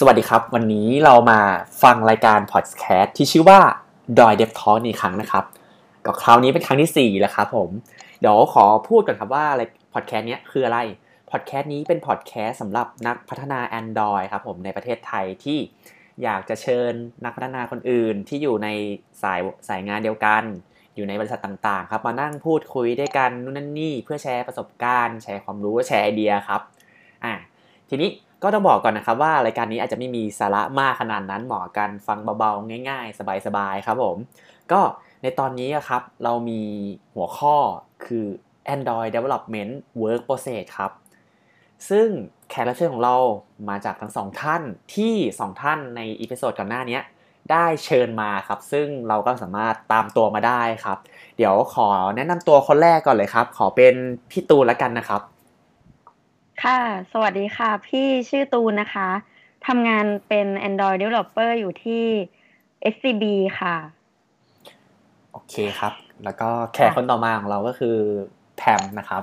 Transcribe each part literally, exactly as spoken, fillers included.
สวัสดีครับวันนี้เรามาฟังรายการพอดแคสต์ที่ชื่อว่าดอยเดฟทอล์กในครั้งนะครับก็คราวนี้เป็นครั้งที่สี่แล้วครับผมเดี๋ยวขอพูดก่อนครับว่าอะไรพอดแคสต์นี้คืออะไรพอดแคสต์นี้เป็นพอดแคสต์สำหรับนักพัฒนา Android ครับผมในประเทศไทยที่อยากจะเชิญนักพัฒนาคนอื่นที่อยู่ในสายสายงานเดียวกันอยู่ในบริษัทต่างๆครับมานั่งพูดคุยด้วยกันนู่นนั่นนี่เพื่อแชร์ประสบการณ์แชร์ความรู้แชร์ไอเดียครับอ่ะทีนี้ก็ต้องบอกก่อนนะครับว่ารายการนี้อาจจะไม่มีสาระมากขนาดนั้นเหมาะกันฟังเบาๆง่ายๆสบายๆครับผมก็ในตอนนี้ครับเรามีหัวข้อคือ Android Development Work Process ครับซึ่งแขกรับเชิญของเรามาจากทั้งสองท่านที่สองท่านในอีพิโซดก่อนหน้านี้ได้เชิญมาครับซึ่งเราก็สามารถตามตัวมาได้ครับเดี๋ยวขอแนะนำตัวคนแรกก่อนเลยครับขอเป็นพี่ตูนละกันนะครับค่ะสวัสดีค่ะพี่ชื่อตูนนะคะทำงานเป็น Android Developer อยู่ที่ เอส ซี บี ค่ะโอเคครับแล้วก็แขกคนต่อมาของเราก็คือแพมนะครับ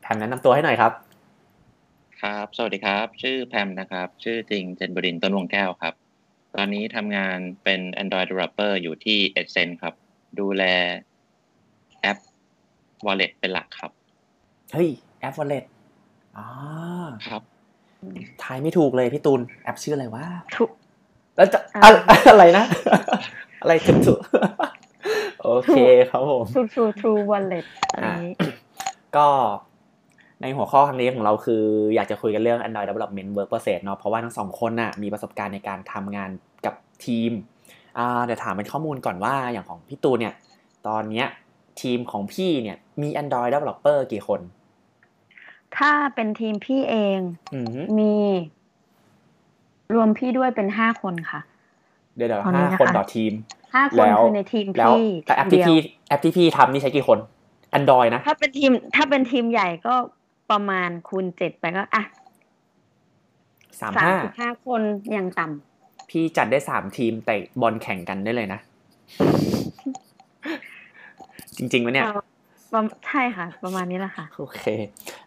แพมแนะนำตัวให้หน่อยครับครับสวัสดีครับชื่อแพมนะครับชื่อจริงเจนบดินทร์ต้นวงแก้วครับตอนนี้ทำงานเป็น Android Developer อยู่ที่ Ascent ครับดูแลแอป Wallet เป็นหลักครับเฮ้ยแอป Wallet อ๋อครับทายไม่ถูกเลยพี่ตูนแอปชื่ออะไรวะถูกแล้วจะอะไรนะอะไรถูกๆโอเคครับผม True True Wallet อันนี้ก็ในหัวข้อครั้งนี้ของเราคืออยากจะคุยกันเรื่อง Android Development Work Process เนาะเพราะว่าทั้งสองคนน่ะมีประสบการณ์ในการทำงานกับทีมอ่าเดี๋ยวถามเป็นข้อมูลก่อนว่าอย่างของพี่ตูนเนี่ยตอนเนี้ยทีมของพี่เนี่ยมี Android Developer กี่คนถ้าเป็นทีมพี่เองมีรวมพี่ด้วยเป็นห้าคนค่ะเดี๋ยวๆห้าคนต่อทีมห้าคนคือในทีมพี่แล้วแอปที่พี่แอปที่พี่ทำนี่ใช้กี่คน Android นะถ้าเป็นทีมถ้าเป็นทีมใหญ่ก็ประมาณคูณเจ็ดไปก็อ่ะสามสิบห้าคนอย่างต่ำพี่จัดได้สามทีมแต่บอลแข่งกันได้เลยนะจริงๆวะเนี่ยใช่ค่ะประมาณนี้แหละค่ะโอเค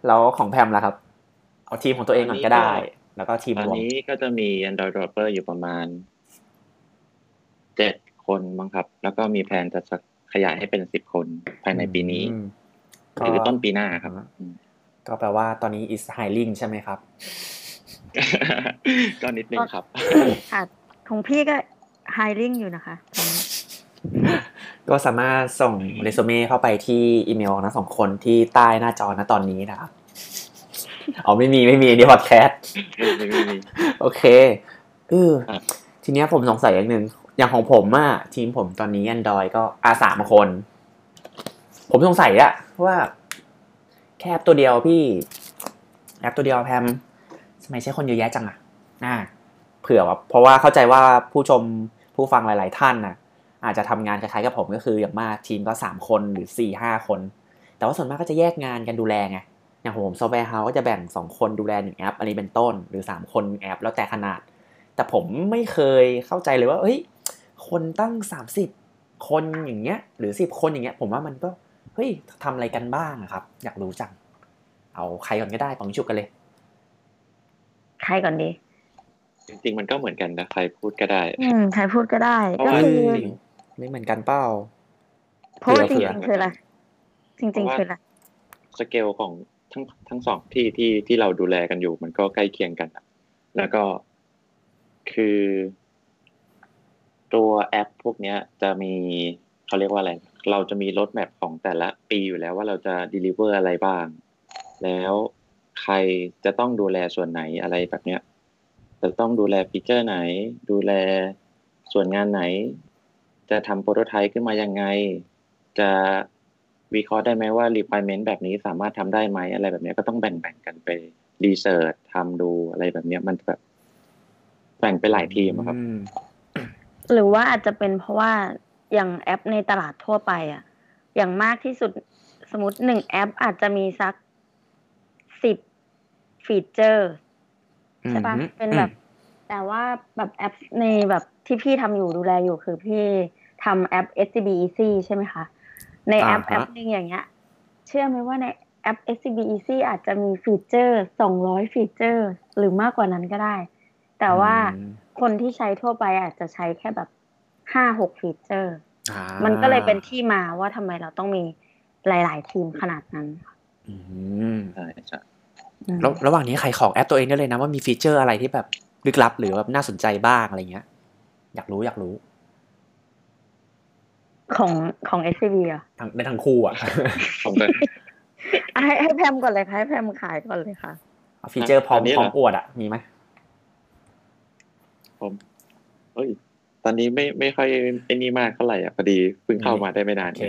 แล้วของแพมล่ะครับเอาทีมของตัวเองก่อนก็ได้แล้วก็ทีมรวมอันนี้ก็จะมี Android Developer อยู่ประมาณเจ็ดคนมั้งครับแล้วก็มีแพลนจะขยายให้เป็นสิบคนภายในปีนี้หรือต้นปีหน้าครับก็แปลว่าตอนนี้ is hiring ใช่ไหมครับก็นิดนึงครับค่ะของพี่ก็ hiring อยู่นะคะก็สามารถส่งเรซูเม่เข้าไปที่อีเมลของทั้งสองคนที่ใต้หน้าจอณตอนนี้นะครับอ๋อไม่มีไม่มีในพอดแคสต์โอเคเออทีเนี้ยผมสงสัยอย่างนึงอย่างของผมอ่ะทีมผมตอนนี้ Android ก็อ่ะสามคนผมสงสัยอะว่าแอปตัวเดียวพี่แอปตัวเดียวแพมทำไมใช้คนเยอะแยะจังอ่ะอ่าเผื่อว่าเพราะว่าเข้าใจว่าผู้ชมผู้ฟังหลายๆท่านน่ะอาจจะทำงานคล้ายๆกับผมก็คืออย่างมากทีมก็สามคนหรือ สี่ห้า คนแต่ว่าส่วนมากก็จะแยกงานกันดูแลไงอย่างผมซอฟต์แวร์เฮาส์ก็จะแบ่งสองคนดูแลหนึ่งแอปอันนี้เป็นต้นหรือสามคนแอปแล้วแต่ขนาดแต่ผมไม่เคยเข้าใจเลยว่าเฮ้ยคนตั้งสามสิบคนอย่างเงี้ยหรือสิบคนอย่างเงี้ยผมว่ามันก็เฮ้ยทำอะไรกันบ้างครับอยากรู้จังเอาใครก่อนก็ได้ปองชุบกันเลยใครก่อนดีจริงๆมันก็เหมือนกันนะใครพูดก็ได้อืมใครพูดก็ได้ก็คือไม่เหมือนกันเปล่าพูดจริงๆคืออะไรจริงๆคืออะไรสเกลของทั้งทั้งสองที่ที่ที่เราดูแลกันอยู่มันก็ใกล้เคียงกันแล้วก็คือตัวแอปพวกเนี้ยจะมีเขาเรียกว่าอะไรเราจะมีโรดแมปของแต่ละปีอยู่แล้วว่าเราจะ deliver อะไรบ้างแล้วใครจะต้องดูแลส่วนไหนอะไรแบบเนี้ยจะต้องดูแลฟีเจอร์ไหนดูแลส่วนงานไหนจะทำโปรโตไทป์ขึ้นมายังไงจะวิเคราะห์ได้ไหมว่า requirement แบบนี้สามารถทำได้ไหมอะไรแบบเนี้ยก็ต้องแบ่งๆกันไปรีเสิร์ชทำดูอะไรแบบเนี้ยมันแบบแบ่งไปหลายทีมครับหรือว่าอาจจะเป็นเพราะว่าอย่างแอปในตลาดทั่วไปอ่ะอย่างมากที่สุดสมมุติหนึ่งแอปอาจจะมีสักสิบฟีเจอร์ใช่ป่ะเป็นแบบแต่ว่าแบบแอปในแบบที่พี่ทำอยู่ดูแลอยู่คือพี่ทำแอป เอส ซี บี อี ซี ใช่ไหมคะในแอปแอปนึงอย่างเงี้ยเชื่อไหมว่าในแอป เอส ซี บี อี ซี อาจจะมีฟีเจอร์สองร้อยฟีเจอร์หรือมากกว่านั้นก็ได้ แต่ว่าคนที่ใช้ทั่วไปอาจจะใช้แค่แบบ ห้าหก ฟีเจอร์มันก็เลยเป็นที่มาว่าทำไมเราต้องมีหลายๆทีมขนาดนั้นอืมใช่ใช่แล้วระหว่างนี้ใครของแอปตัวเองได้เลยนะว่ามีฟีเจอร์อะไรที่แบบลึกลับหรือแบบน่าสนใจบ้างอะไรเงี้ยอยากรู้อยากรู้ของของ เอส ซี บี อ่ะในทางคู่อ่ะผมก็ให้ให้แพมก่อนเลยค่ะให้แพมขายก่อนเลยค่ะฟีเจอร์พร้อมพร้อมอวดอ่ะมีไหมผมเอ้ยตอนนี้ไม่ไม่ค่อยไอ้นี่มากเท่าไหร่อ่ะพอดีเพิ่งเข้ามาได้ไม่นานโอเค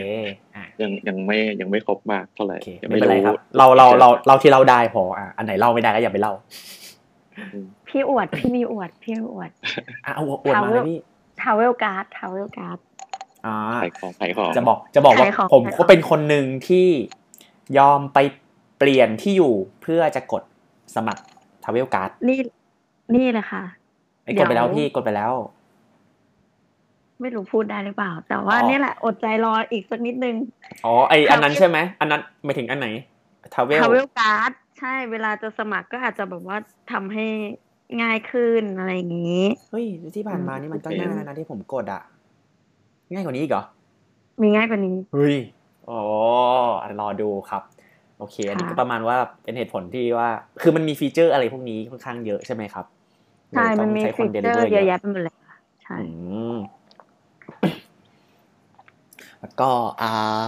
ยังยังไม่ยังไม่ครบมากเท่าไหร่ไม่เป็นไรครับเราเราเราเราที่เราได้พออ่ะอันไหนเล่าไม่ได้ก็อย่าไปเล่าพี่อวดพี่มีอวดพี่อวดอ่ะอวดมาเลยพี่ Travel Card Travel Card อ่าขายของขายของจะบอกจะบอกว่าผมก็เป็นคนนึงที่ยอมไปเปลี่ยนที่อยู่เพื่อจะกดสมัคร Travel Card นี่นี่แหละค่ะกดไปแล้วพี่กดไปแล้วไม่รู้พูดได้หรือเปล่าแต่ว่านี่แหละอดใจรออีกสักนิดนึงอ๋อไออันนั้นใช่ไหมอันนั้นไม่ถึงอันไหน Travel Travel Card ใช่เวลาจะสมัครก็อาจจะแบบว่าทำให้ง่ายขึ้นอะไรอย่างนี้เฮ้ยที่ผ่านมานี่มันก็ง่ายนะที่ผมกดอ่ะง่ายกว่านี้อีกเหรอมีง่ายกว่านี้เฮ้ยอ๋อรอดูครับโอเคอันนี้ก็ประมาณว่าเป็นเหตุผลที่ว่าคือมันมีฟีเจอร์อะไรพวกนี้ค่อนข้างเยอะใช่ไหมครับใช่มันมีฟีเจอร์เยอะแยะไปหมดเลยใช่แล้วก็อ่า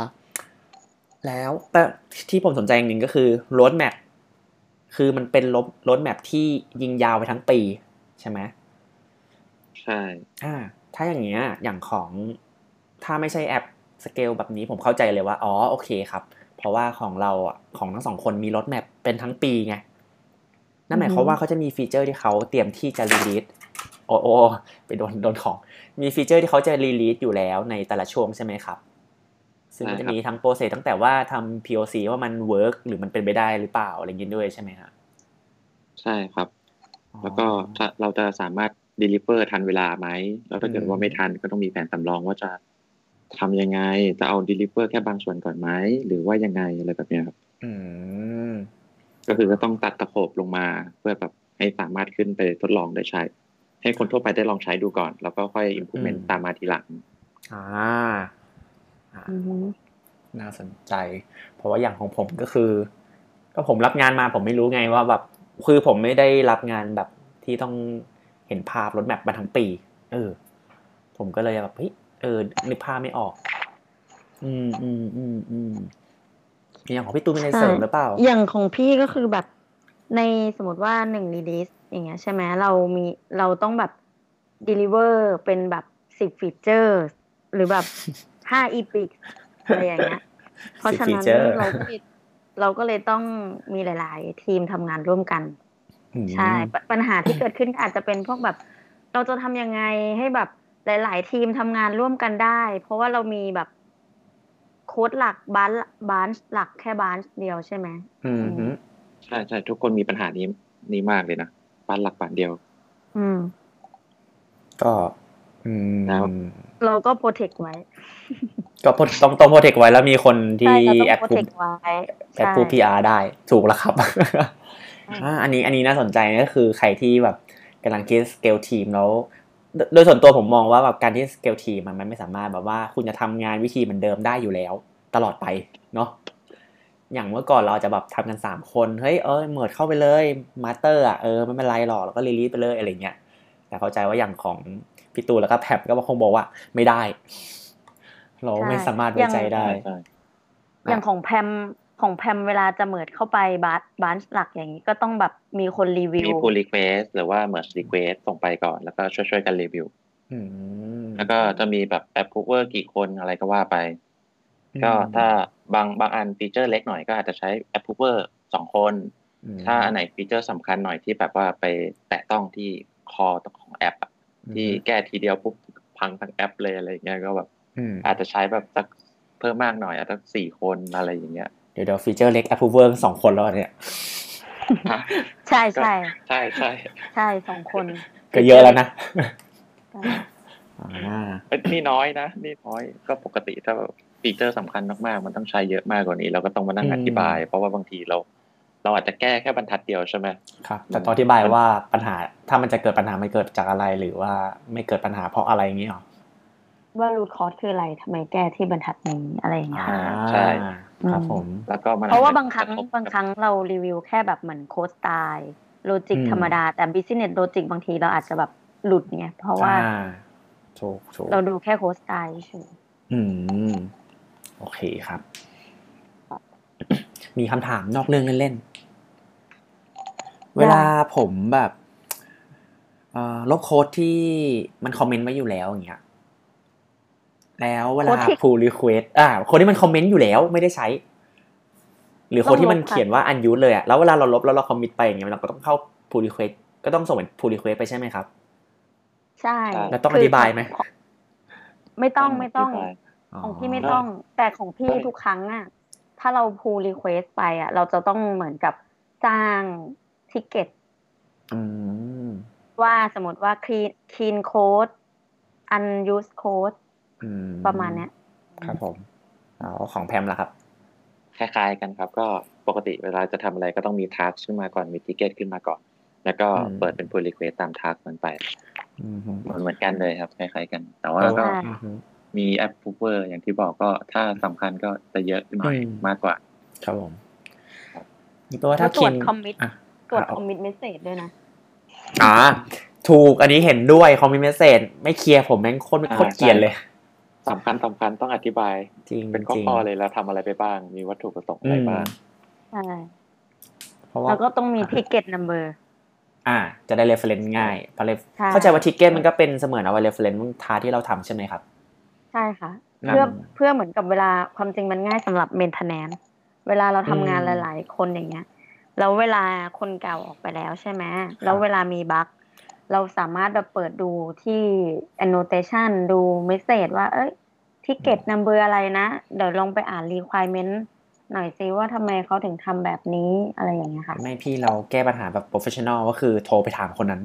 แล้วแต่ที่ผมสนใจอย่างหนึ่งก็คือโรดแมปคือมันเป็นโรดแมปที่ยิงยาวไปทั้งปีใช่ไหมใช่อ่าถ้าอย่างเงี้ยอย่างของถ้าไม่ใช่แอปสเกลแบบนี้ผมเข้าใจเลยว่าอ๋อโอเคครับเพราะว่าของเราของทั้งสองคนมีโรดแมปเป็นทั้งปีไงนั่นหมายความว่าเขาจะมีฟีเจอร์ที่เขาเตรียมที่จะรีลีสโอ้โอ้ไปโดนโดนของมีฟีเจอร์ที่เขาจะรีลีสอยู่แล้วในแต่ละช่วงใช่ไหมครับซึ่งมันจะมีทั้งโปรเซสตั้งแต่ว่าทำ พี โอ ซี ว่ามันเวิร์กหรือมันเป็นไปได้หรือเปล่าอะไรอย่างนี้ด้วยใช่ไหมครับใช่ครับแล้วก็เราจะสามารถเดลิเวอร์ทันเวลาไหมแล้วถ้าเกิดว่าไม่ทันก็ต้องมีแผนสำรองว่าจะทำยังไงจะเอาเดลิเวอร์แค่บางส่วนก่อนไหมหรือว่ายังไงอะไรแบบนี้ครับอืมก็คือก็ต้องตัดตะโขบลงมาเพื่อแบบให้สามารถขึ้นไปทดลองได้ใช้ให้คนทั่วไปได้ลองใช้ดูก่อนแล้วก็ค่อย improvement ตามมาทีหลังอ่าน่าสนใจเพราะว่าอย่างของผมก็คือก็ผมรับงานมาผมไม่รู้ไงว่าแบบคือผมไม่ได้รับงานแบบที่ต้องเห็นภาพรถแมพมาทั้งปีเออผมก็เลยแบบเฮ้ยเออนึกภาพไม่ออกอืมอืมอืมอืมอย่างของพี่ตูนมีอะไรเสริมหรือเปล่าอย่างของพี่ก็คือแบบในสมมติว่าหนึ่ง release อย่างเงี้ยใช่ไหมเรามีเราต้องแบบ deliver เป็นแบบสิบ feature หรือแบบห้า epic อะไรอย่างเงี้ยเพราะฉะนั้นเราก็เลยเราก็เลยต้องมีหลายๆทีมทำงานร่วมกันใช่ปัญหาที่เกิดขึ้นอาจจะเป็นพวกแบบเราจะทำยังไงให้แบบหลายๆทีมทำงานร่วมกันได้เพราะว่าเรามีแบบโค้ดหลักบานบานหลักแค่บานเดียวใช่ไหมอืมใช่ใช่ทุกคนมีปัญหานี้นี้มากเลยนะบานหลักบานเดียวอืมก็อืมเราก็โปรเทคไว้ก็ต้องต้องโปรเทคไว้แล้วมีคนที่แอดกลุ่มแอดกลุ่ม พี อาร์ ได้ถูกแล้วครับอ่าอันนี้อันนี้น่าสนใจก็คือใครที่แบบกำลังคิดสเกลทีมแล้วโดยส่วนตัวผมมองว่าแบบการที่สเกลทีมมันไม่สามารถแบบว่าคุณจะทำงานวิธีเหมือนเดิมได้อยู่แล้วตลอดไปเนาะอย่างเมื่อก่อนเราจะแบบทำกันสามคนเฮ้ยเออเมิร์จเข้าไปเลยมาสเตอร์อ่ะเออไม่เป็นไรหรอกแล้วก็รีลีสไปเลยอะไรเงี้ยแต่เข้าใจว่าอย่างของพี่ตูแล้วก็แพบก็คงบอกว่าไม่ได้เราไม่สามารถไว้ใจได้อย่างของแพมของแพมเวลาจะเมิร์จเข้าไปบัสบัสหลักอย่างนี้ก็ต้องแบบมีคนรีวิวมีผู้รีเควสหรือว่าเมิร์จรีเควสส่งไปก่อนแล้วก็ช่วยๆกันรีวิวแล้วก็จะมีแบบแอปพูเวอร์กี่คนอะไรก็ว่าไปก็ถ้าบางบางอันฟีเจอร์เล็กหน่อยก็อาจจะใช้แอปพูเวอร์สองคนถ้าอันไหนฟีเจอร์สำคัญหน่อยที่แบบว่าไปแตะต้องที่คอของแอปที่แก้ทีเดียวปุ๊บพังทั้งแอปเลยอะไรอย่างเงี้ยก็แบบอาจจะใช้แบบสักเพิ่มมากหน่อยอาจจะสี่คนอะไรอย่างเงี้ยเดี๋ยวๆฟีเจอร์เล็ก approver สองคนแล้วเนี่ยใช่ๆใช่ใช่ใช่สองคนก็เยอะแล้วนะอ่านี่น้อยนะนี่น้อยก็ปกติถ้าฟีเจอร์สำคัญมากๆมันต้องใช้เยอะมากกว่านี้เราก็ต้องมานั่งอธิบายเพราะว่าบางทีเรา เราอาจจะแก้แค่บรรทัดเดียวใช่ไหมครับแต่ต้องอธิบายว่าปัญหาถ้ามันจะเกิดปัญหามันเกิดจากอะไรหรือว่าไม่เกิดปัญหาเพราะอะไรอย่างนี้หรอว่ารูทคอสคืออะไรทำไมแก้ที่บรรทัดนี้อะไรอย่างเงี้ยใช่ครับผมแล้วก็เพราะว่าบางครั้งบางครั้งเรารีวิวแค่แบบเหมือนโค้ดสไตล์โลจิกธรรมดาแต่ business logic บางทีเราอาจจะแบบหลุดเนี่ยเพราะว่าเราดูแค่โค้ดสไตล์ใช่ไหมอืมโอเคครับมีคำถามนอกเรื่องเล่นๆเวลาผมแบบลบโค้ดที่มันคอมเมนต์ไว้อยู่แล้วอย่างเงี้ยแล้วเวลา pull request อ่าโค้ดที่มันคอมเมนต์อยู่แล้วไม่ได้ใช้หรือโค้ดที่มันเขียนว่า unused เลยอ่ะแล้วเวลาเราลบแล้วเราคอมมิตไปอย่างเงี้ยเราก็ต้องเข้า pull request ก็ต้องส่งเป็น pull request ไปใช่ไหมครับใช่แล้วต้องอธิบายไหมไม่ต้องไม่ต้องของพี่ไม่ต้องแต่ของพี่ทุกครั้งอ่ะถ้าเรา pull request ไปอ่ะเราจะต้องเหมือนกับสร้าง ticket ว่าสมมติว่า clean clean code unused codeประมาณนี้ครับผมเอาของแพมล่ะครับคล้ายๆกันครับก็ปกติเวลาจะทำอะไรก็ต้องมี task ขึ้นมาก่อนมี ticket ขึ้นมาก่อนแล้วก็เปิดเป็น pull request ตาม task มันไปเหมือนกันเลยครับคล้ายๆกันแต่ว่าก็มี approver อย่างที่บอกก็ถ้าสำคัญก็จะเยอะหน่อยมากกว่าครับผมตัวถ้าตรวจ commit ตรวจ commit message ด้วยนะอ่าถูกอันนี้เห็นด้วย commit message ไม่เคลียร์ผมแม่งโคตรโคตรเกลียดเลยสำคัญสำคัญต้องอธิบายเป็นข้อข้อเลยแล้วทำอะไรไปบ้างมีวัตถุประสงค์อะไรบ้างใช่แล้วก็ต้องมี ticket number อ่าจะได้ reference ง่ายเพราะเข้าใจว่า ticket มันก็เป็นเสมือนเอาไว้ reference ท้าที่เราทำใช่ไหมครับใช่ค่ะเพื่อเพื่อเหมือนกับเวลาความจริงมันง่ายสำหรับ maintenance เวลาเราทำงานหลายๆคนอย่างเงี้ยแล้วเวลาคนเก่าออกไปแล้วใช่ไหมแล้วเวลามีบั๊กเราสามารถเปิดดูที่ annotation ดู message ว่าเอ้ย ticket number อะไรนะเดี๋ยวลองไปอ่าน requirement หน่อยซิว่าทำไมเขาถึงทำแบบนี้อะไรอย่างเงี้ยค่ะไม่พี่เราแก้ปัญหาแบบ professional ก็คือโทรไปถามคนนั้น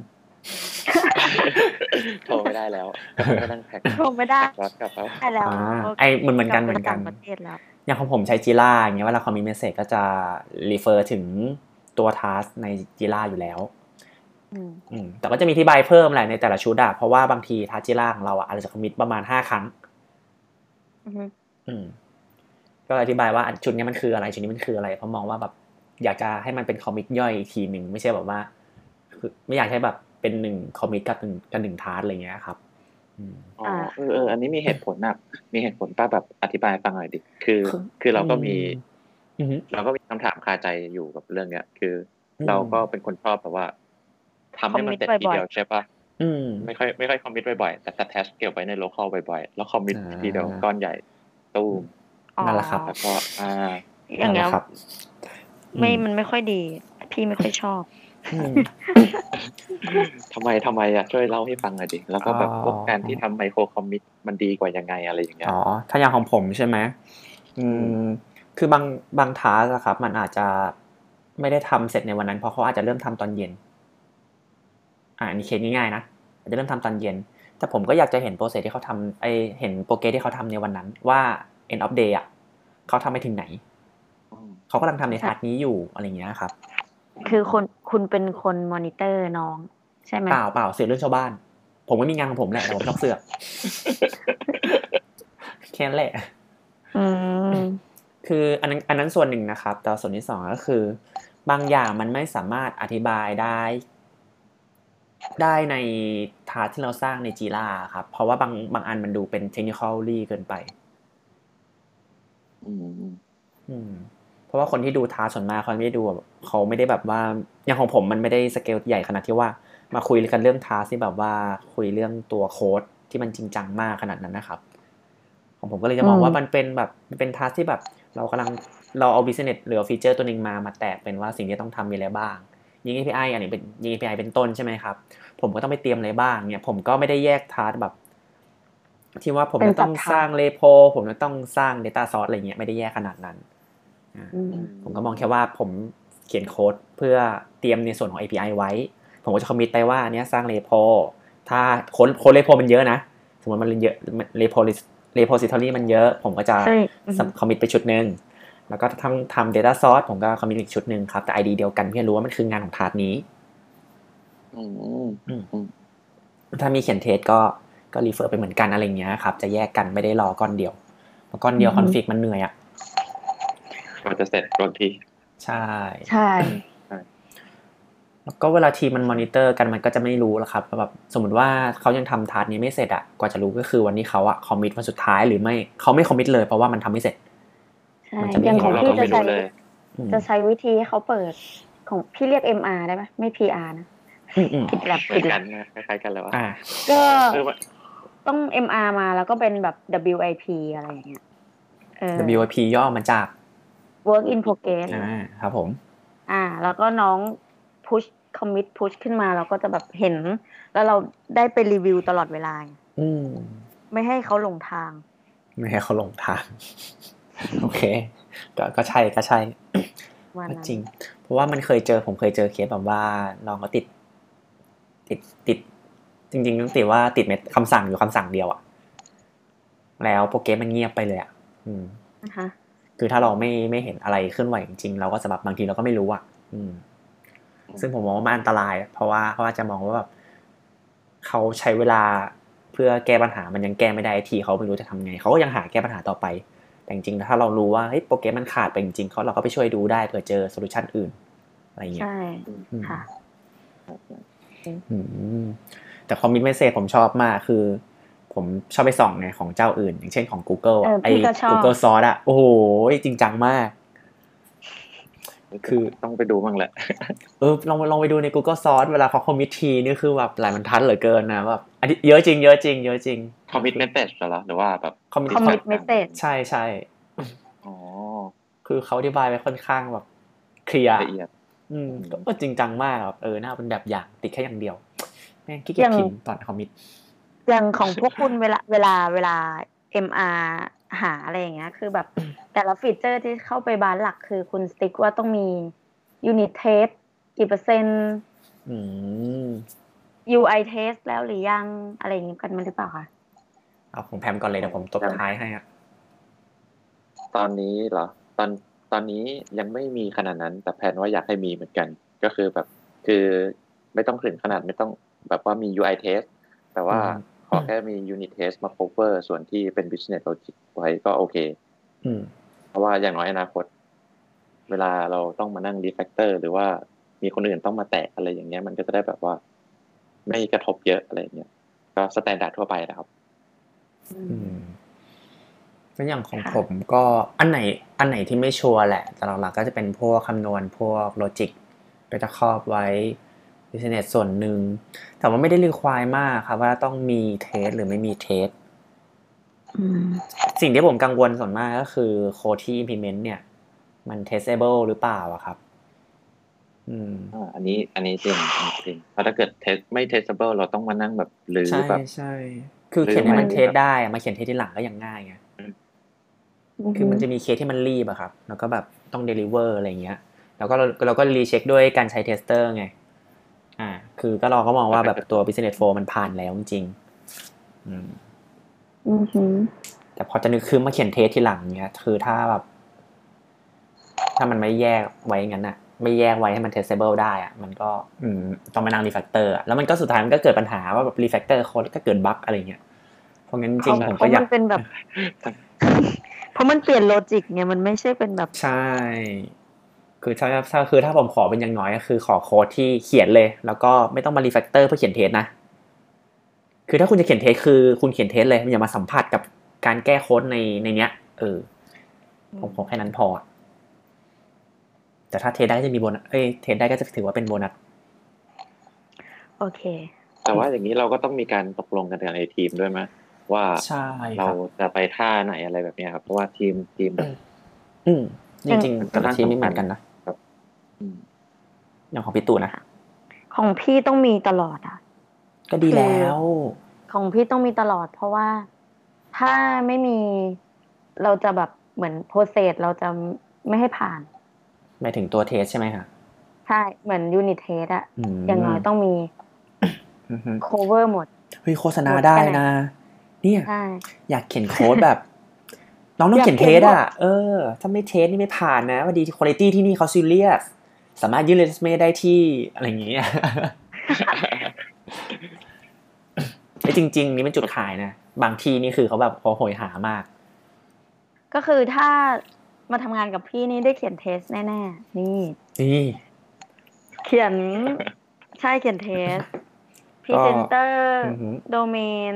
โทรไม่ได้แล้วก็ต้องแพ็คโทรไม่ได้ได้แล้วไอ้เหมือนเหมือนกันเหมือนกันอย่างของผมใช้ Jira อย่างเงี้ยเวลาคอมมิต message ก็จะ refer ถึงตัว task ใน Jira อยู่แล้วอืมแต่ก็จะมีอธิบายเพิ่มแหละในแต่ละชุดอ่ะเพราะว่าบางทีทาจิล่าของเราอ่ะอาจจะคอมมิตประมาณห้าครั้งอืออืมก็อธิบายว่าชุดนี้มันคืออะไรชุดนี้มันคืออะไรเพราะมองว่าแบบอยากจะให้มันเป็นคอมมิตย่อยอีกทีนึงไม่ใช่แบบว่าคือไม่อยากให้แบบเป็นหนึ่งคอมมิตกับหนึ่งกับหนึ่งทาสอะไรเงี้ยครับอืมอ๋อเออๆอันนี้มีเหตุผลน่ะมีเหตุผลป่ะแบบอธิบายฟังหน่อยดิคือคือเราก็มีอือฮึเราก็มีคำถามคาใจอยู่กับเรื่องเนี้ยคือเราก็เป็นคนชอบแบบว่าทำให้มันเสร็จทีเดียวใช่ป่ะไม่ค่อยไม่ค่อยคอมมิตบ่อยๆแต่แทสเก็บไว้ในโลคอลบ่อยๆแล้วคอมมิตทีเดียวก้อนใหญ่ตู้นั่นแหละครับแล้วก็อ่าอย่างเงี้ยไม่มันไม่ค่อยดีพี่ไม่ค่อยชอบทำไมทำไมอ่ะช่วยเล่าให้ฟังหน่อยดิแล้วก็แบบพวกการที่ทำไมโครคอมมิตมันดีกว่ายังไงอะไรอย่างเงี้ยอ๋อถ้าอย่างของผมใช่ไหมอืมคือบางบางท้านะครับมันอาจจะไม่ได้ทำเสร็จในวันนั้นเพราะเขาอาจจะเริ่มทำตอนเย็นอันนี้เคสง่ายๆนะอาจจะเริ่มทำตอนเย็นแต่ผมก็อยากจะเห็นโปรเซสที่เขาทำไอเห็นโปรเกรสที่เขาทำในวันนั้นว่า end of day อ่ะเขาทำไปถึงไหนเขากำลังทำในทาสนี้อยู่อะไรอย่างเงี้ยครับคือคนคุณเป็นคนมอนิเตอร์น้องใช่ไหมเปล่าเปล่าเสือกเรื่องชาวบ้านผมไม่มีงานของผมแหละแต่ผมต้องเสือกแค่นั้นแหละคืออันนั้นอันนั้นส่วนหนึ่งนะครับแต่ส่วนที่สองก็คือบางอย่างมันไม่สามารถอธิบายได้ได้ในทาสที่เราสร้างใน Jira ครับเพราะว่าบางบางอันมันดูเป็น technically เกินไปอืมอืมเพราะว่าคนที่ดูทาสส่วนมากเขาไม่ได้ดูเขาไม่ได้แบบว่าอย่างของผมมันไม่ได้สเกลใหญ่ขนาดที่ว่ามาคุยกันเรื่องทาสที่แบบว่าคุยเรื่องตัวโค้ดที่มันจริงจังมากขนาดนั้นนะครับของผมก็เลยจะมองว่ามันเป็นแบบมันเป็นทาสที่แบบเรากำลังเราเอา business หรือฟีเจอร์ตัวนึงมามาแตกเป็นว่าสิ่งที่ต้องทำมีอะไรบ้างยิง เอ พี ไอ อันนี้เป็นยิง เอ พี ไอ เป็นต้นใช่ไหมครับผมก็ต้องไปเตรียมอะไรบ้างเนี่ยผมก็ไม่ได้แยกทาสแบบที่ว่าผมจะต้องสร้างเรโพผมจะต้องสร้าง data source อะไรเงี้ยไม่ได้แยกขนาดนั้นผมก็มองแค่ว่าผมเขียนโค้ดเพื่อเตรียมในส่วนของ เอ พี ไอ ไว้ผมก็จะคอมมิตไปว่าอันนี้สร้างเรโพถ้าโค้ดโค้ดเรโพมันเยอะนะสมมติมันเยอะเรโพเรโพซิทอรี่มันเยอะผมก็จะคอมมิตไปชุดนึง แล้วก็ทำทำ data source ผมก็คอมมิตอีกชุดหนึ่งครับแต่ ไอ ดี เดียวกันเพื่อรู้ว่ามันคืองานของทาสนี้อืมอืมถ้ามีเขียนเทสก็ก็รีเฟอร์ไปเหมือนกันอะไรเงี้ยครับจะแยกกันไม่ได้รอก้อนเดียวก้อนเดียวคอนฟิกมันเหนื่อยอ่ะมันจะเสร็จบางทีใช่ใช่แล้วก็เวลาทีมันมอนิเตอร์กันมันก็จะไม่รู้แล้วครับแบบสมมติว่าเขายังทำทาสนี้ไม่เสร็จอ่ะกว่าจะรู้ก็คือวันนี้เขาอ่ะคอมมิตวันสุดท้ายหรือไม่เขาไม่คอมมิตเลยเพราะว่ามันทำไม่เสร็จอย่างของพี่จะใช้จะใช้วิธีให้เขาเปิดของพี่เรียก เอ็ม อาร์ ได้ไหมไม่ พี อาร์ นะผิดแบบผิดกันคล้ายๆกันแล้วอ่ะก็ต้อง เอ็ม อาร์ มาแล้วก็เป็นแบบ ดับเบิลยู ไอ พี อะไรอย่างเงี้ย ดับเบิลยู ไอ พี ย่อมาจาก Work in Progress อ่าครับผมอ่าแล้วก็น้อง push commit push ขึ้นมาเราก็จะแบบเห็นแล้วเราได้ไปรีวิวตลอดเวลาอืมไม่ให้เขาหลงทางไม่ให้เขาหลงทางโอเคก็ก็ใช่ก็ใช่จริงเพราะว่ามันเคยเจอผมเคยเจอเคสแบบว่าน้องก็ติดติดติดจริงๆต้องติดว่าติดเม็ดคำสั่งอยู่คำสั่งเดียวอ่ะแล้วโปรเกรมมันเงียบไปเลยอ่ะอืมนะคะคือถ้าเราไม่ไม่เห็นอะไรเคลื่อนไหวจริงๆเราก็จะแบบบางทีเราก็ไม่รู้อ่ะอืมซึ่งผมมองว่ามันอันตรายเพราะว่าเขาอาจจะมองว่าแบบเขาใช้เวลาเพื่อแก้ปัญหามันยังแก้ไม่ได้ทีเขาไม่รู้จะทำไงเขาก็ยังหาแก้ปัญหาต่อไปแต่จริงๆถ้าเรารู้ว่าเฮ้ยโปรเกรมมันขาดไปจริงๆเขาเราก็ไปช่วยดูได้เผื่อเจอโซลูชันอื่นอะไรอย่างเงี้ยใช่ค่ะอืมแต่คอมมิตเมสเซจผมชอบมากคือผมชอบไปส่องไงของเจ้าอื่นอย่างเช่นของ Google อ่ะไอ้ Google Source อ่ะโอ้โหจริงจังมากคือต้องไปดูบ้างแหละเออลองลองไปดูใน Google Source เวลาเขาคอมมิตทีนี่คือแบบหลายบรรทัดเหลือเกินนะแบบอันนี้เยอะจริงเยอะจริงเยอะจริงคอมมิตเมสเซจเหรอหรือว่าแบบคอมมิตเมสเซจใช่ๆอ๋อคือเขาอธิบายไว้ค่อนข้างแบบเคลียร์ละเอียดอืมก็จริงจังมากครับเออน่าเป็นแบบอย่างติดแค่อย่างเดียวแม่งขี้เกียจพิมพ์ตอนคอมมิตอย่างของพวกคุณเวลาเวลาเวลา เอ็ม อาร์ หาอะไรอย่างเงี้ยคือแบบแต่ละฟีเจอร์ที่เข้าไปบานหลักคือคุณสติ๊กว่าต้องมี unit test กี่เปอร์เซ็นต์อืม ยู ไอ test แล้วหรือยังอะไรอย่างงี้กันมั้ยหรือเปล่าคะเอาของแพมก่อนเลยเดี๋ยวผมตบท้ายให้อ่ะตอนนี้เหรอตอนตอนนี้ยังไม่มีขนาดนั้นแต่แพนว่าอยากให้มีเหมือนกันก็คือแบบคือไม่ต้องถึงขนาดไม่ต้องแบบว่ามี ยู ไอ test แต่ว่าขอแค่มี unit test มา cover ส่วนที่เป็น business logic ไว้ก็โอเคเพราะว่าอย่างน้อยอนาคตเวลาเราต้องมานั่ง refactor หรือว่ามีคนอื่นต้องมาแตะอะไรอย่างเงี้ยมันก็จะได้แบบว่าไม่กระทบเยอะอะไรเงี้ยก็ standard ทั่วไปนะครับแล้วอย่างของผมก็อันไหนอันไหนที่ไม่ชัวร์แหละแต่หลักๆก็จะเป็นพวกคำนวณพวก logic ก็จะครอบไว้business ส่วนหนึ่งแต่ว่าไม่ได้รีไควร์มากครับว่าต้องมีเทสหรือไม่มีเทสสิ่งที่ผมกังวลส่วนมากก็คือโค้ดที่ implement เนี่ยมัน testable หรือเปล่าอะครับอืมอ่าอันนี้อันนี้จริงจริงเพราะถ้าเกิด test ไม่ testable เราต้องมานั่งแบบหรือแบบใช่ๆคือเขียนให้มันเทสได้มาเขียนเทสที่หลังก็ยังง่ายไงคือมันจะมีเคสที่มันรีบอะครับแล้วก็แบบต้อง deliver อะไรอย่างเงี้ยแล้วก็เราก็รีเช็คด้วยการใช้ tester ไงอ่าคือก็เราก็มองว่าแบบตัว business flow มันผ่านแล้วจริงๆอืมอือหือแต่พอจะนึกคือมาเขียนเทสทีหลังเงี้ยคือถ้าแบบถ้ามันไม่แยกไว้งั้นน่ะไม่แยกไว้ให้มัน testable ได้อ่ะมันก็อืมต้องมานั่ง refactor อ่ะแล้วมันก็สุดท้ายมันก็เกิดปัญหาว่าแบบ refactor โค้ดก็เกิดบั๊กอะไรเงี้ยเพราะงั้นจริงผมก็อยากมันเป็นแบบเพราะมันเปลี่ยนโลจิกไงมันไม่ใช่เป็นแบบใช่คือถ้าถ้าคือถ้าผมขอเป็นอย่างน้อยก็คือขอโค้ดที่เขียนเลยแล้วก็ไม่ต้องมารีแฟกเตอร์เพื่อเขียนเทสนะคือถ้าคุณจะเขียนเทสคือคุณเขียนเทสเลยอย่ามาสัมผัสกับการแก้โค้ดในในเนี้ยเออผมขอแค่นั้นพอแต่ถ้าเทสได้ก็จะมีโบนัสเอ้ยเทสได้ก็จะถือว่าเป็นโบนัสโอเคแต่ว่าอย่างนี้เราก็ต้องมีการตกลงกันในทีมด้วยไหมว่าเราจะไปท่าไหนอะไรแบบนี้ครับเพราะว่าทีมทีมอืมจริงๆแต่ละทีมไม่เหมือนกันนะอย่างของพี่ตู่นะของพี่ต้องมีตลอดอ่ะก็ดีแล้วของพี่ต้องมีตลอดเพราะว่าถ้าไม่มีเราจะแบบเหมือนโปรเซสเราจะไม่ให้ผ่านหมายถึงตัวเทสใช่ไหมคะใช่เหมือนยูนิตเทสอ่ะอย่างน้อยต้องมี cover หมดเฮ้ยโฆษณาได้นะเนี่ยอยากเขียนโค้ดแบบ น้องต้องเขียนเทสอ่ะเออถ้าไม่เทสนี่ไม่ผ่านนะพอดีคุณภาพที่นี่เขาซีเรียสสามารถยื่นเรซูเม่ได้ที่อะไรอย่างเงี้ยไอ้จริงๆนี่เป็นจุดขายนะบางทีนี่คือเขาแบบพอโหยหามากก็คือถ้ามาทำงานกับพี่นี่ได้เขียนเทสแน่ๆนี่นี่เขียนใช่เขียนเทสพรีเซนเตอร์โดเมน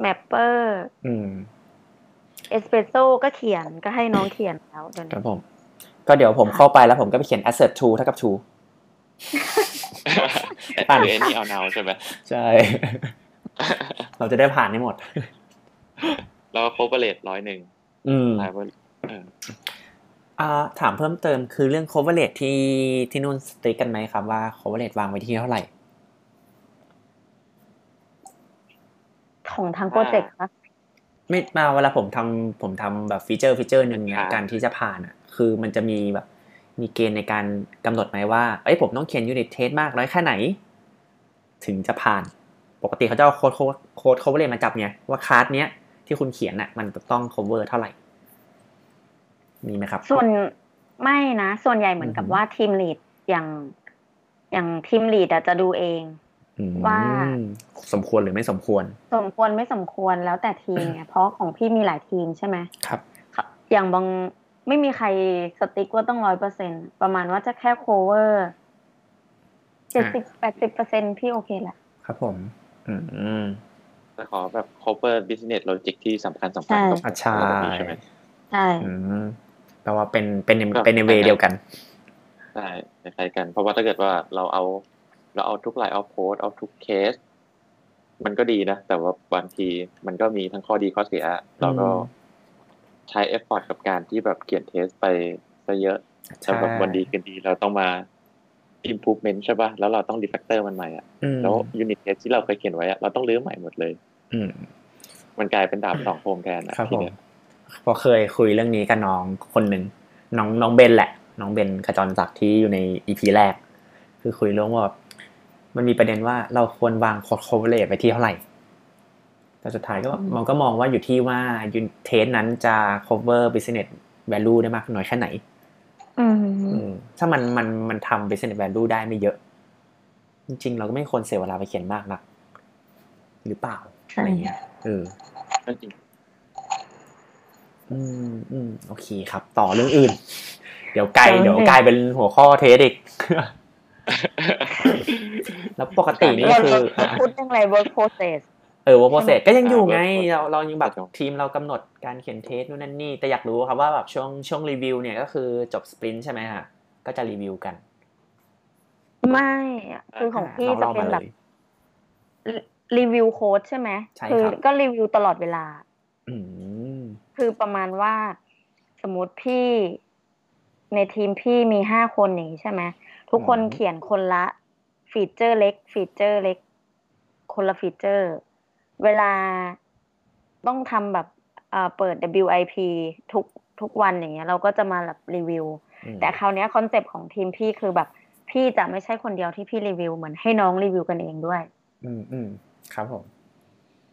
แมปเปอร์เอสเปรสโซ่ก็เขียนก็ให้น้องเขียนแล้วเดี๋ยวครับผมก็เดี๋ยวผมเข้าไปแล้วผมก็ไปเขียน assert to เท่ากับ to ผ่านนี่เอาแนวใช่ไหมใช่เราจะได้ผ่านให้หมดแล้วก็โคเวอร์เรทร้อยหนึ่งอืมอ่าถามเพิ่มเติมคือเรื่องโคเวอร์เรทที่ที่นู่นสติ๊กกันไหมครับว่าโคเวอร์เรทวางไว้ที่เท่าไหร่ของทางโปรเจกต์นะไม่มาเวลาผมทำผมทำแบบฟีเจอร์ฟีเจอร์หนึ่งเนี่ยการที่จะผ่านอ่ะคือมันจะมีแบบมีเกณฑ์ในการกำหนดไหมว่าเอ้ยผมต้องเขียนยูนิตเทสมากน้อยแค่ไหนถึงจะผ่านปกติเขาจะเอาโค้ดโค้ด coverage มาจับเนี่ยว่าคลาสเนี้ยที่คุณเขียนน่ะมันต้อง cover เท่าไหร่มีไหมครับส่วนไม่นะส่วนใหญ่เหมือนกับว่าทีม lead อย่างอย่างทีม lead อ่ะจะดูเองว่าสมควรหรือไม่สมควรสมควรไม่สมควรแล้วแต่ทีมเนี่ยเพราะของพี่มีหลายทีมใช่ไหมครับอย่างบางไม่มีใครสติ๊กว่าต้อง หนึ่งร้อยเปอร์เซ็นต์ ประมาณว่าจะแค่ cover เจ็ดสิบ แปดสิบเปอร์เซ็นต์ พี่โอเคแหละครับผมอืมจะขอแบบ cover business logic ที่สำคัญสำคัญกับอาชาใช่ไหมใช่อืมแปลว่าเป็นเป็นเป็นในเวเดียวกันใช่คล้ายกันเพราะว่าถ้าเกิดว่าเราเอาเราเอาทุก line of code เอาทุกเคสมันก็ดีนะแต่ว่าบางทีมันก็มีทั้งข้อดีข้อเสียเราก็ใช้ effort กับการที่แบบเขียนเทสไปซะเยอะแต่แบบวันดีกันดีเราต้องมา improvement ใช่ป่ะแล้วเราต้อง refactor มันใหม่อ่ะแล้ว unit test ที่เราเคยเขียนไว้อ่ะเราต้องรื้อใหม่หมดเลยมันกลายเป็นดาบสองคมแทนนะครับผมพอเคยคุยเรื่องนี้กับน้องคนหนึ่งน้องน้องเบนแหละน้องเบนขจรศักดิ์ที่อยู่ใน อี พี แรกคือคุยเรื่องว่ามันมีประเด็นว่าเราควรวางโคเวอร์เรทไปที่เท่าไหร่แต่สุดท้ายก็มันก็มองว่าอยู่ที่ว่ายูนิตเทสนั้นจะ cover business value ได้มากน้อยแค่ไหนถ้ามันมันมันทำ business value ได้ไม่เยอะจริงๆเราก็ไม่ควรเสียเวลาไปเขียนมากนักหรือเปล่าอะไรเงี้ยเออจริงอืมอืมโอเคครับต่อเรื่องอื่นเดี๋ยวไกลเดี๋ยวกลายเป็นหัวข้อเทสอีกแล้วปกตินี่คือพูดเรื่องอะไร work process เออ work process ก็ยังอยู่ไงเราเรายังแบบทีมเรากำหนดการเขียนเทสนู่นนั่นนี่แต่อยากรู้ครับว่าแบบช่วงช่วงรีวิวเนี่ยก็คือจบสปรินต์ใช่ไหมฮะก็จะรีวิวกันไม่คือของพี่จะเป็นแบบรีวิวโค้ดใช่ไหมคือก็รีวิวตลอดเวลาคือประมาณว่าสมมติพี่ในทีมพี่มีห้าคนอย่างนี้ใช่ไหมทุกคนเขียนคนละฟีเจอร์เล็กฟีเจอร์เล็กคนละฟีเจอร์เวลาต้องทำแบบเอ่อเปิด ดับเบิลยู ไอ พี ทุกทุกวันอย่างเงี้ยเราก็จะมาแบบรีวิวแต่คราวเนี้ยคอนเซปต์ของทีมพี่คือแบบพี่จะไม่ใช่คนเดียวที่พี่รีวิวเหมือนให้น้องรีวิวกันเองด้วยอืมอืมครับผม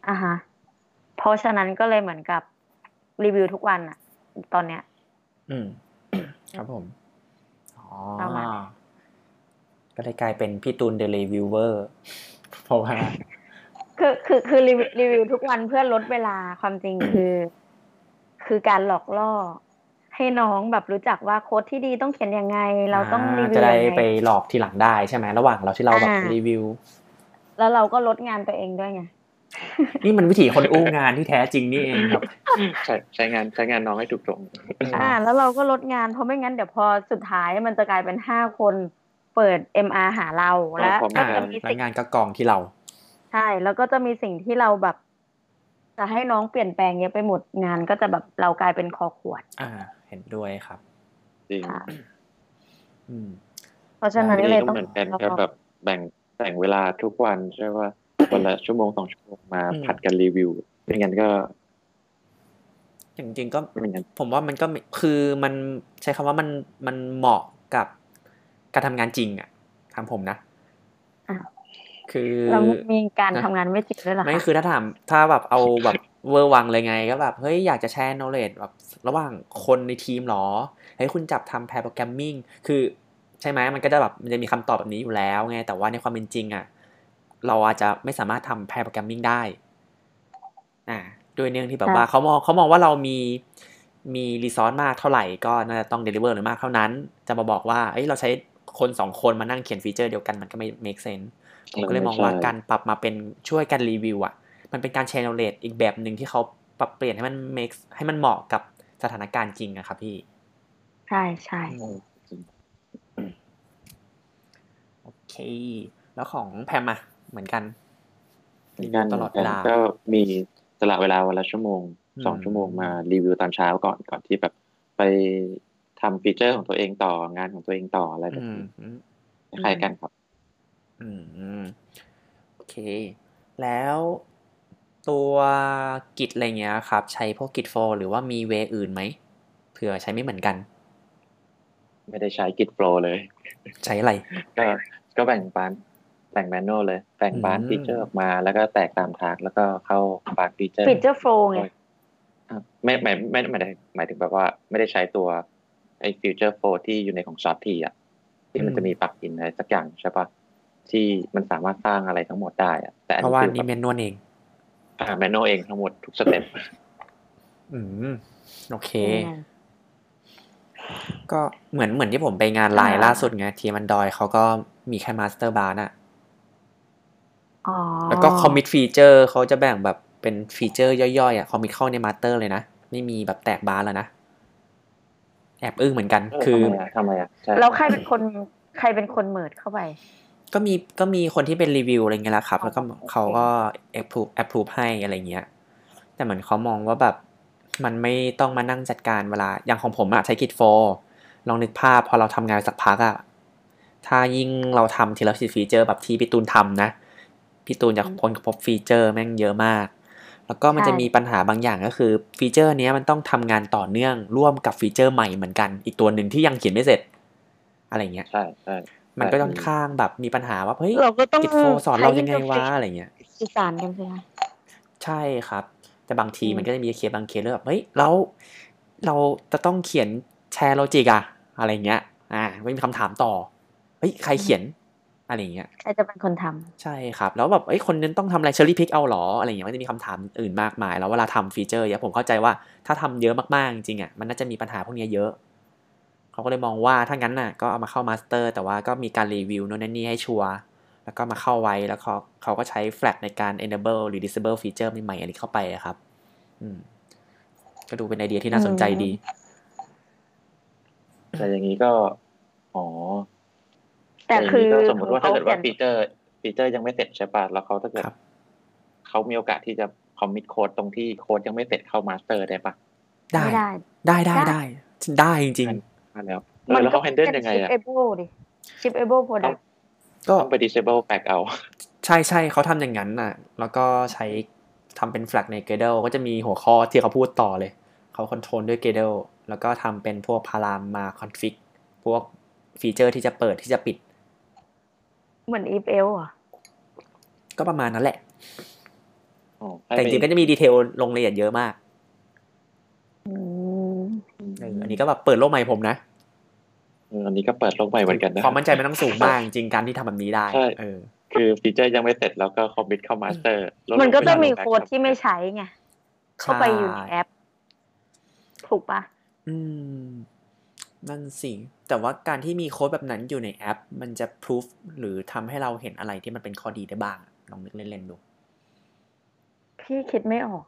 อ่าฮะเพราะฉะนั้นก็เลยเหมือนกับรีวิวทุกวันอะตอนเนี้ยอืมครับผมอ๋อก็เลยกลายเป็นพี่ตูนเดอะรีวิวเวอร์เพราะว่าคือคือคือรีวิวทุกวันเพื่อลดเวลาความจริงคือคือการหลอกล่อให้น้องแบบรู้จักว่าโค้ดที่ดีต้องเขียนยังไงเราต้องรีวิวจะได้ไปหลอกทีหลังได้ใช่ไหมระหว่างเราที่เราแบบรีวิวแล้วเราก็ลดงานตัวเองด้วยไงนี่มันวิธีคนอู้งานที่แท้จริงนี่เองครับใช่ใช้งานใช้งานน้องให้ถูกต้องอ่าแล้วเราก็ลดงานเพราะไม่งั้นเดี๋ยวพอสุดท้ายมันจะกลายเป็นห้าคนเปิด เอ็ม อาร์ หาเราแล้วก็จะมีสิ่งงานก็กองที่เราใช่แล้วก็จะมีสิ่งที่เราแบบจะให้น้องเปลี่ยนแปลงเยอะไปหมดงานก็จะแบบเรากลายเป็นคอขวดอ่าเห็นด้วยครับจริงอืมเพราะฉะนั้นก็เลยต้องเหมือนกันครับแบบแบ่งแบ่งเวลาทุกวันใช่ว่าวันละชั่วโมงสองชั่วโมงมาผัดกันรีวิวไม่งั้นก็จริงๆก็ผมว่ามันก็คือมันใช้คำว่ามันมันเหมาะกับการทำงานจริงอ่ะทำผมนะ คือเรามีการทำงานไม่จริงด้วยหรอไม่คือถ้าถามถ้าแบบเอาแบบเวอร์วังเลยไงก็แบบเฮ้ยอยากจะแชร์ knowledge แบบระหว่างคนในทีมหรอเฮ้ยคุณจับทำ pair programming คือใช่ไหมมันก็จะแบบมันจะมีคำตอบแบบนี้อยู่แล้วไงแต่ว่าในความเป็นจริงอ่ะเราอาจจะไม่สามารถทำ pair programming ได้อ่าด้วยเนื่องที่แบบว่าเขามองเขามองว่าเรามีมีรีซอสมากเท่าไหร่ก็น่าจะต้อง deliver หรือมากเท่านั้นจะมาบอกว่าเอ้ยเราใช้คนสองคนมานั่งเขียนฟีเจอร์เดียวกันมันก็ไม่ make sense ผมก็เลยมองว่าการปรับมาเป็นช่วยกันรีวิวอ่ะมันเป็นการแชร์ knowledge อีกแบบหนึ่งที่เขาปรับเปลี่ยนให้มัน make ให้มันเหมาะกับสถานการณ์จริงอะครับพี่ใช่ใช่โอเคแล้วของแพมอะเหมือนกันตลอดเวลาก็มีตลอดเวลาวันละชั่วโมงสองชั่วโมงมารีวิวตอนเช้าก่อนก่อนที่แบบไปทำฟีเจอร์ของตัวเองต่องานของตัวเองต่ออะไรแบบนี้คล้ายกันครับอืมโอเคแล้วตัวกิจอะไรเงี้ยครับใช้พวกกิจโฟหรือว่ามีเวอื่นไหมเผื่อใช้ไม่เหมือนกันไม่ได้ใช้กิจโฟเลยใช้อะไรก็ก็แบ่งปานแบ่งแมนนวลเลยแบ่งปานฟีเจอร์ออกมาแล้วก็แตกตามทาร์กแล้วก็เข้าปานฟีเจอร์ฟีเจอร์โฟไงไม่ไม่ไม่ไม่ได้หมายถึงแบบว่าไม่ได้ใช้ตัวไอ้ฟีเจอร์โฟที่อยู่ในของซอฟทีอ่ะที่มันจะมีปลั๊กอินอะไรสักอย่างใช่ปะที่มันสามารถสร้างอะไรทั้งหมดได้อ่ะแต่เพราะว่านี่แมนนวลเองอ่าแมนนวลเองทั้งหมดทุกสเต็ปอืมโอเคก็เหมือนเหมือนที่ผมไปงานไลน์ล่าสุดไงทีมมันดอยเขาก็มีแค่มาสเตอร์บาร์น่ะแล้วก็คอมมิตฟีเจอร์เขาจะแบ่งแบบเป็นฟีเจอร์ย่อยๆอ่ะคอมมิตเข้าในมาสเตอร์เลยนะไม่มีแบบแตกบาร์แล้วนะแอบอึ้งเหมือนกันคือทำไมอ่ะแล้วใครเป็นคนใครเป็นคนเมิร์จเข้าไปก็มีก็มีคนที่เป็นรีวิวอะไรเงี้ยแหละครับแล้วก็เขาก็แอปพรูฟแอปพรูฟให้อะไรเงี้ยแต่เหมือนเขามองว่าแบบมันไม่ต้องมานั่งจัดการเวลาอย่างของผมอะใช้กิจโฟลองนึกภาพพอเราทำงานสักพักอะถ้ายิ่งเราทำทีละฟีเจอร์แบบที่พี่ตูนทำนะพี่ตูนจะค้นพบฟีเจอร์แม่งเยอะมากแล้วก็มันจะมีปัญหาบางอย่างก็คือฟีเจอร์เนี้ยมันต้องทำงานต่อเนื่องร่วมกับฟีเจอร์ใหม่เหมือนกันอีกตัวหนึ่งที่ยังเขียนไม่เสร็จอะไรเงี้ยใช่ใช่มันก็ค่อนข้างแบบมีปัญหาว่าเฮ้ยกิจโฟสอนเรายังไงวะอะไรเงี้ยสื่อสารกันใช่ไหมใช่ครับแต่บางทีมันก็จะมีเคสบางเคสแบบเฮ้ยแล้วเราจะต้องเขียนแชร์โลจิกอะอะไรเงี้ยอ่าไม่มีคำถามต่อเฮ้ยใครเขียนอะไรเงี้ยใครจะเป็นคนทำใช่ครับแล้วแบบไอ้คนนั้นต้องทำอะไรเชอร์รี่พิกเอาหรออะไรเงี้ยมันจะมีคำถามอื่นมากมายแล้วเวลาทำฟีเจอร์เนี่ยผมเข้าใจว่าถ้าทำเยอะมากๆจริงๆอ่ะมันน่าจะมีปัญหาพวกนี้เยอะเขาก็เลยมองว่าถ้างั้นน่ะก็เอามาเข้ามาสเตอร์แต่ว่าก็มีการรีวิวโน่นนี่ให้ชัวร์แล้วก็มาเข้าไว้แล้วเขาเขาก็ใช้แฟลกในการ enable หรือ disable feature ใหม่ๆอะไรเข้าไปครับอืมก็ดูเป็นไอเดียที่น่าสนใจดีแต่อย่างนี้ก็อ๋อแต่คือสมมติว่าถ้าเกิดว่าฟีเจอร์ฟีเจอร์ยังไม่เสร็จใช่ป่ะแล้วเขาถ้าเกิดเขามีโอกาสที่จะคอมมิตโค้ดตรงที่โค้ดยังไม่เสร็จเข้ามาสเตอร์ได้ป่ะได้ได้ได้ได้ได้จริงแล้วแล้วเขา handle ยังไงอ่ะ disable ดิ disable product ก็ต้องไป disable pack เอาใช่ใช่เขาทำอย่างนั้นน่ะแล้วก็ใช้ทำเป็น flag ใน Gradle ก็จะมีหัวข้อที่เขาพูดต่อเลยเขา control ด้วย Gradle แล้วก็ทำเป็นพวก param มา config พวกฟีเจอร์ที่จะเปิดที่จะปิดเหมือน if else อ่ะก็ประมาณนั้นแหละแต่จริงๆก็จะมีดีเทลลงรายละเอียดเยอะมากอันนี้ก็แบบเปิดโลกใหม่ผมนะอันนี้ก็เปิดโลกใหม่เหมือนกันนะความมั่นใจมันต้องสูงมากจริงการที่ทำแบบนี้ได้เออคือฟีเจอร์ยังไม่เสร็จแล้วก็คอมมิตเข้ามาสเตอร์มันก็จะมีโค้ดที่ไม่ใช้ไงเข้าไปอยู่ในแอปถูกป่ะอืมนั่นสิแต่ว่าการที่มีโค้ดแบบนั้นอยู่ในแอปมันจะพิสูจน์หรือทำให้เราเห็นอะไรที่มันเป็นข้อดีได้บ้างลองนึกเล่นๆดูพี่คิดไม่ออก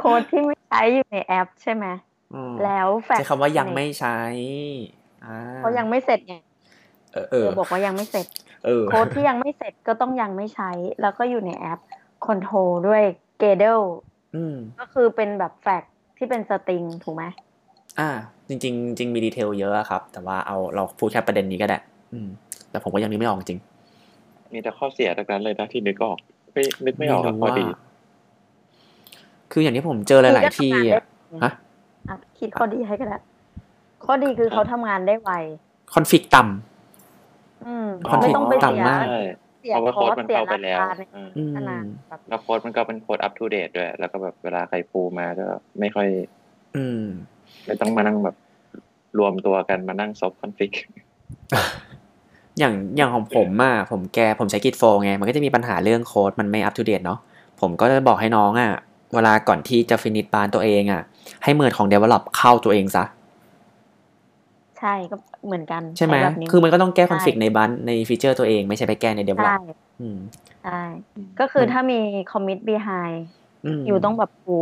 โค้ดที่ไม่ใช้อยู่ในแอปใช่ไหมแล้วแฟลชใช้คำว่ายังไม่ใช้เพราะยังไม่เสร็จไงเออบอกว่ายังไม่เสร็จโค้ดที่ยังไม่เสร็จก็ต้องยังไม่ใช้แล้วก็อยู่ในแอปคอนโทรลด้วย Gradle ก็คือเป็นแบบแฟลชที่เป็นสตริงถูกไหมอ่าจริงจริงจริงมีดีเทลเยอะครับแต่ว่าเอาเราพูดแค่ประเด็นนี้ก็ได้แต่ผมก็ยังนึกไม่ออกจริงมีแต่ข้อเสียต่างๆเลยนะที่นึกออกไม่นึกไม่ออกพอดีคืออย่างที่ผมเจอหลายๆที่อ่ะฮะคิดข้อดีให้ก็ได้ข้อดีคือเขาทำงานได้ไวคอนฟิกต่ำ ไม่ต้องไปเสียเสียโค้ดมันเข้าไปแล้วแล้วโค้ดมันก็เป็นโค้ดอัปทูเดตด้วยแล้วก็แบบเวลาใครปูมาก็ไม่ค่อยไม่ต้องมานั่งแบบรวมตัวกันมานั่งซอฟต์คอนฟิกอย่างอย่างของผมอ่ะผมแกผมใช้กิตโฟไงมันก็จะมีปัญหาเรื่องโค้ดมันไม่อัปทูเดตเนาะผมก็จะบอกให้น้องอ่ะเวลาก่อนที่จะฟินิชบานตัวเองอ่ะให้เมิร์จของ develop เข้าตัวเองซะใช่ก็เหมือนกันใช่ไหมคือมันก็ต้องแก้คอนฟลิกต์ในบันในฟีเจอร์ตัวเองไม่ใช่ไปแก้ใน develop อืมใช่ก็คือถ้ามี commit behind อยู่ต้องแบบปู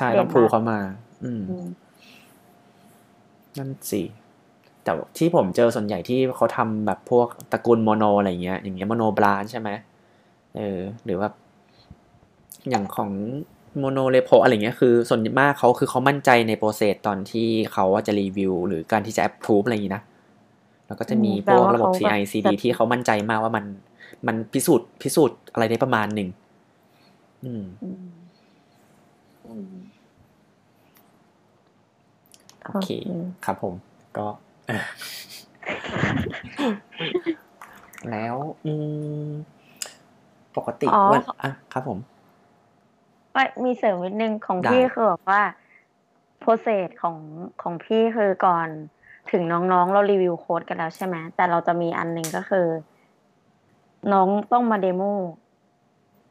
ใช่ต้องปูเข้ามาอืมนั่นสิแต่ที่ผมเจอส่วนใหญ่ที่เขาทำแบบพวกตระกูลโมโนอะไรเงี้ยอย่างเงี้ยโมโนบรานใช่ไหมเออหรือว่าอย่างของโมโนเรโพอะไรเงี้ยคือส่วนมากเขาคือเขามั่นใจในโปรเซสตอนที่เขาจะรีวิวหรือการที่จะแอปพรูฟอะไรอย่างนี้นะแล้วก็จะมีพวกระบบ ซี ไอ ซี ดี ที่เขามั่นใจมากว่ามันมันพิสูจน์พิสูจน์อะไรได้ประมาณหนึ่งอืมโอเคครับผมก็แล้วปกติว่าอ่ะครับผมว่ามีเสริมนิดนึงของพี่คือบอกว่าโปรเซสของของพี่คือก่อนถึงน้องๆเรารีวิวโค้ดกันแล้วใช่ไหมแต่เราจะมีอันหนึ่งก็คือน้องต้องมาเดโม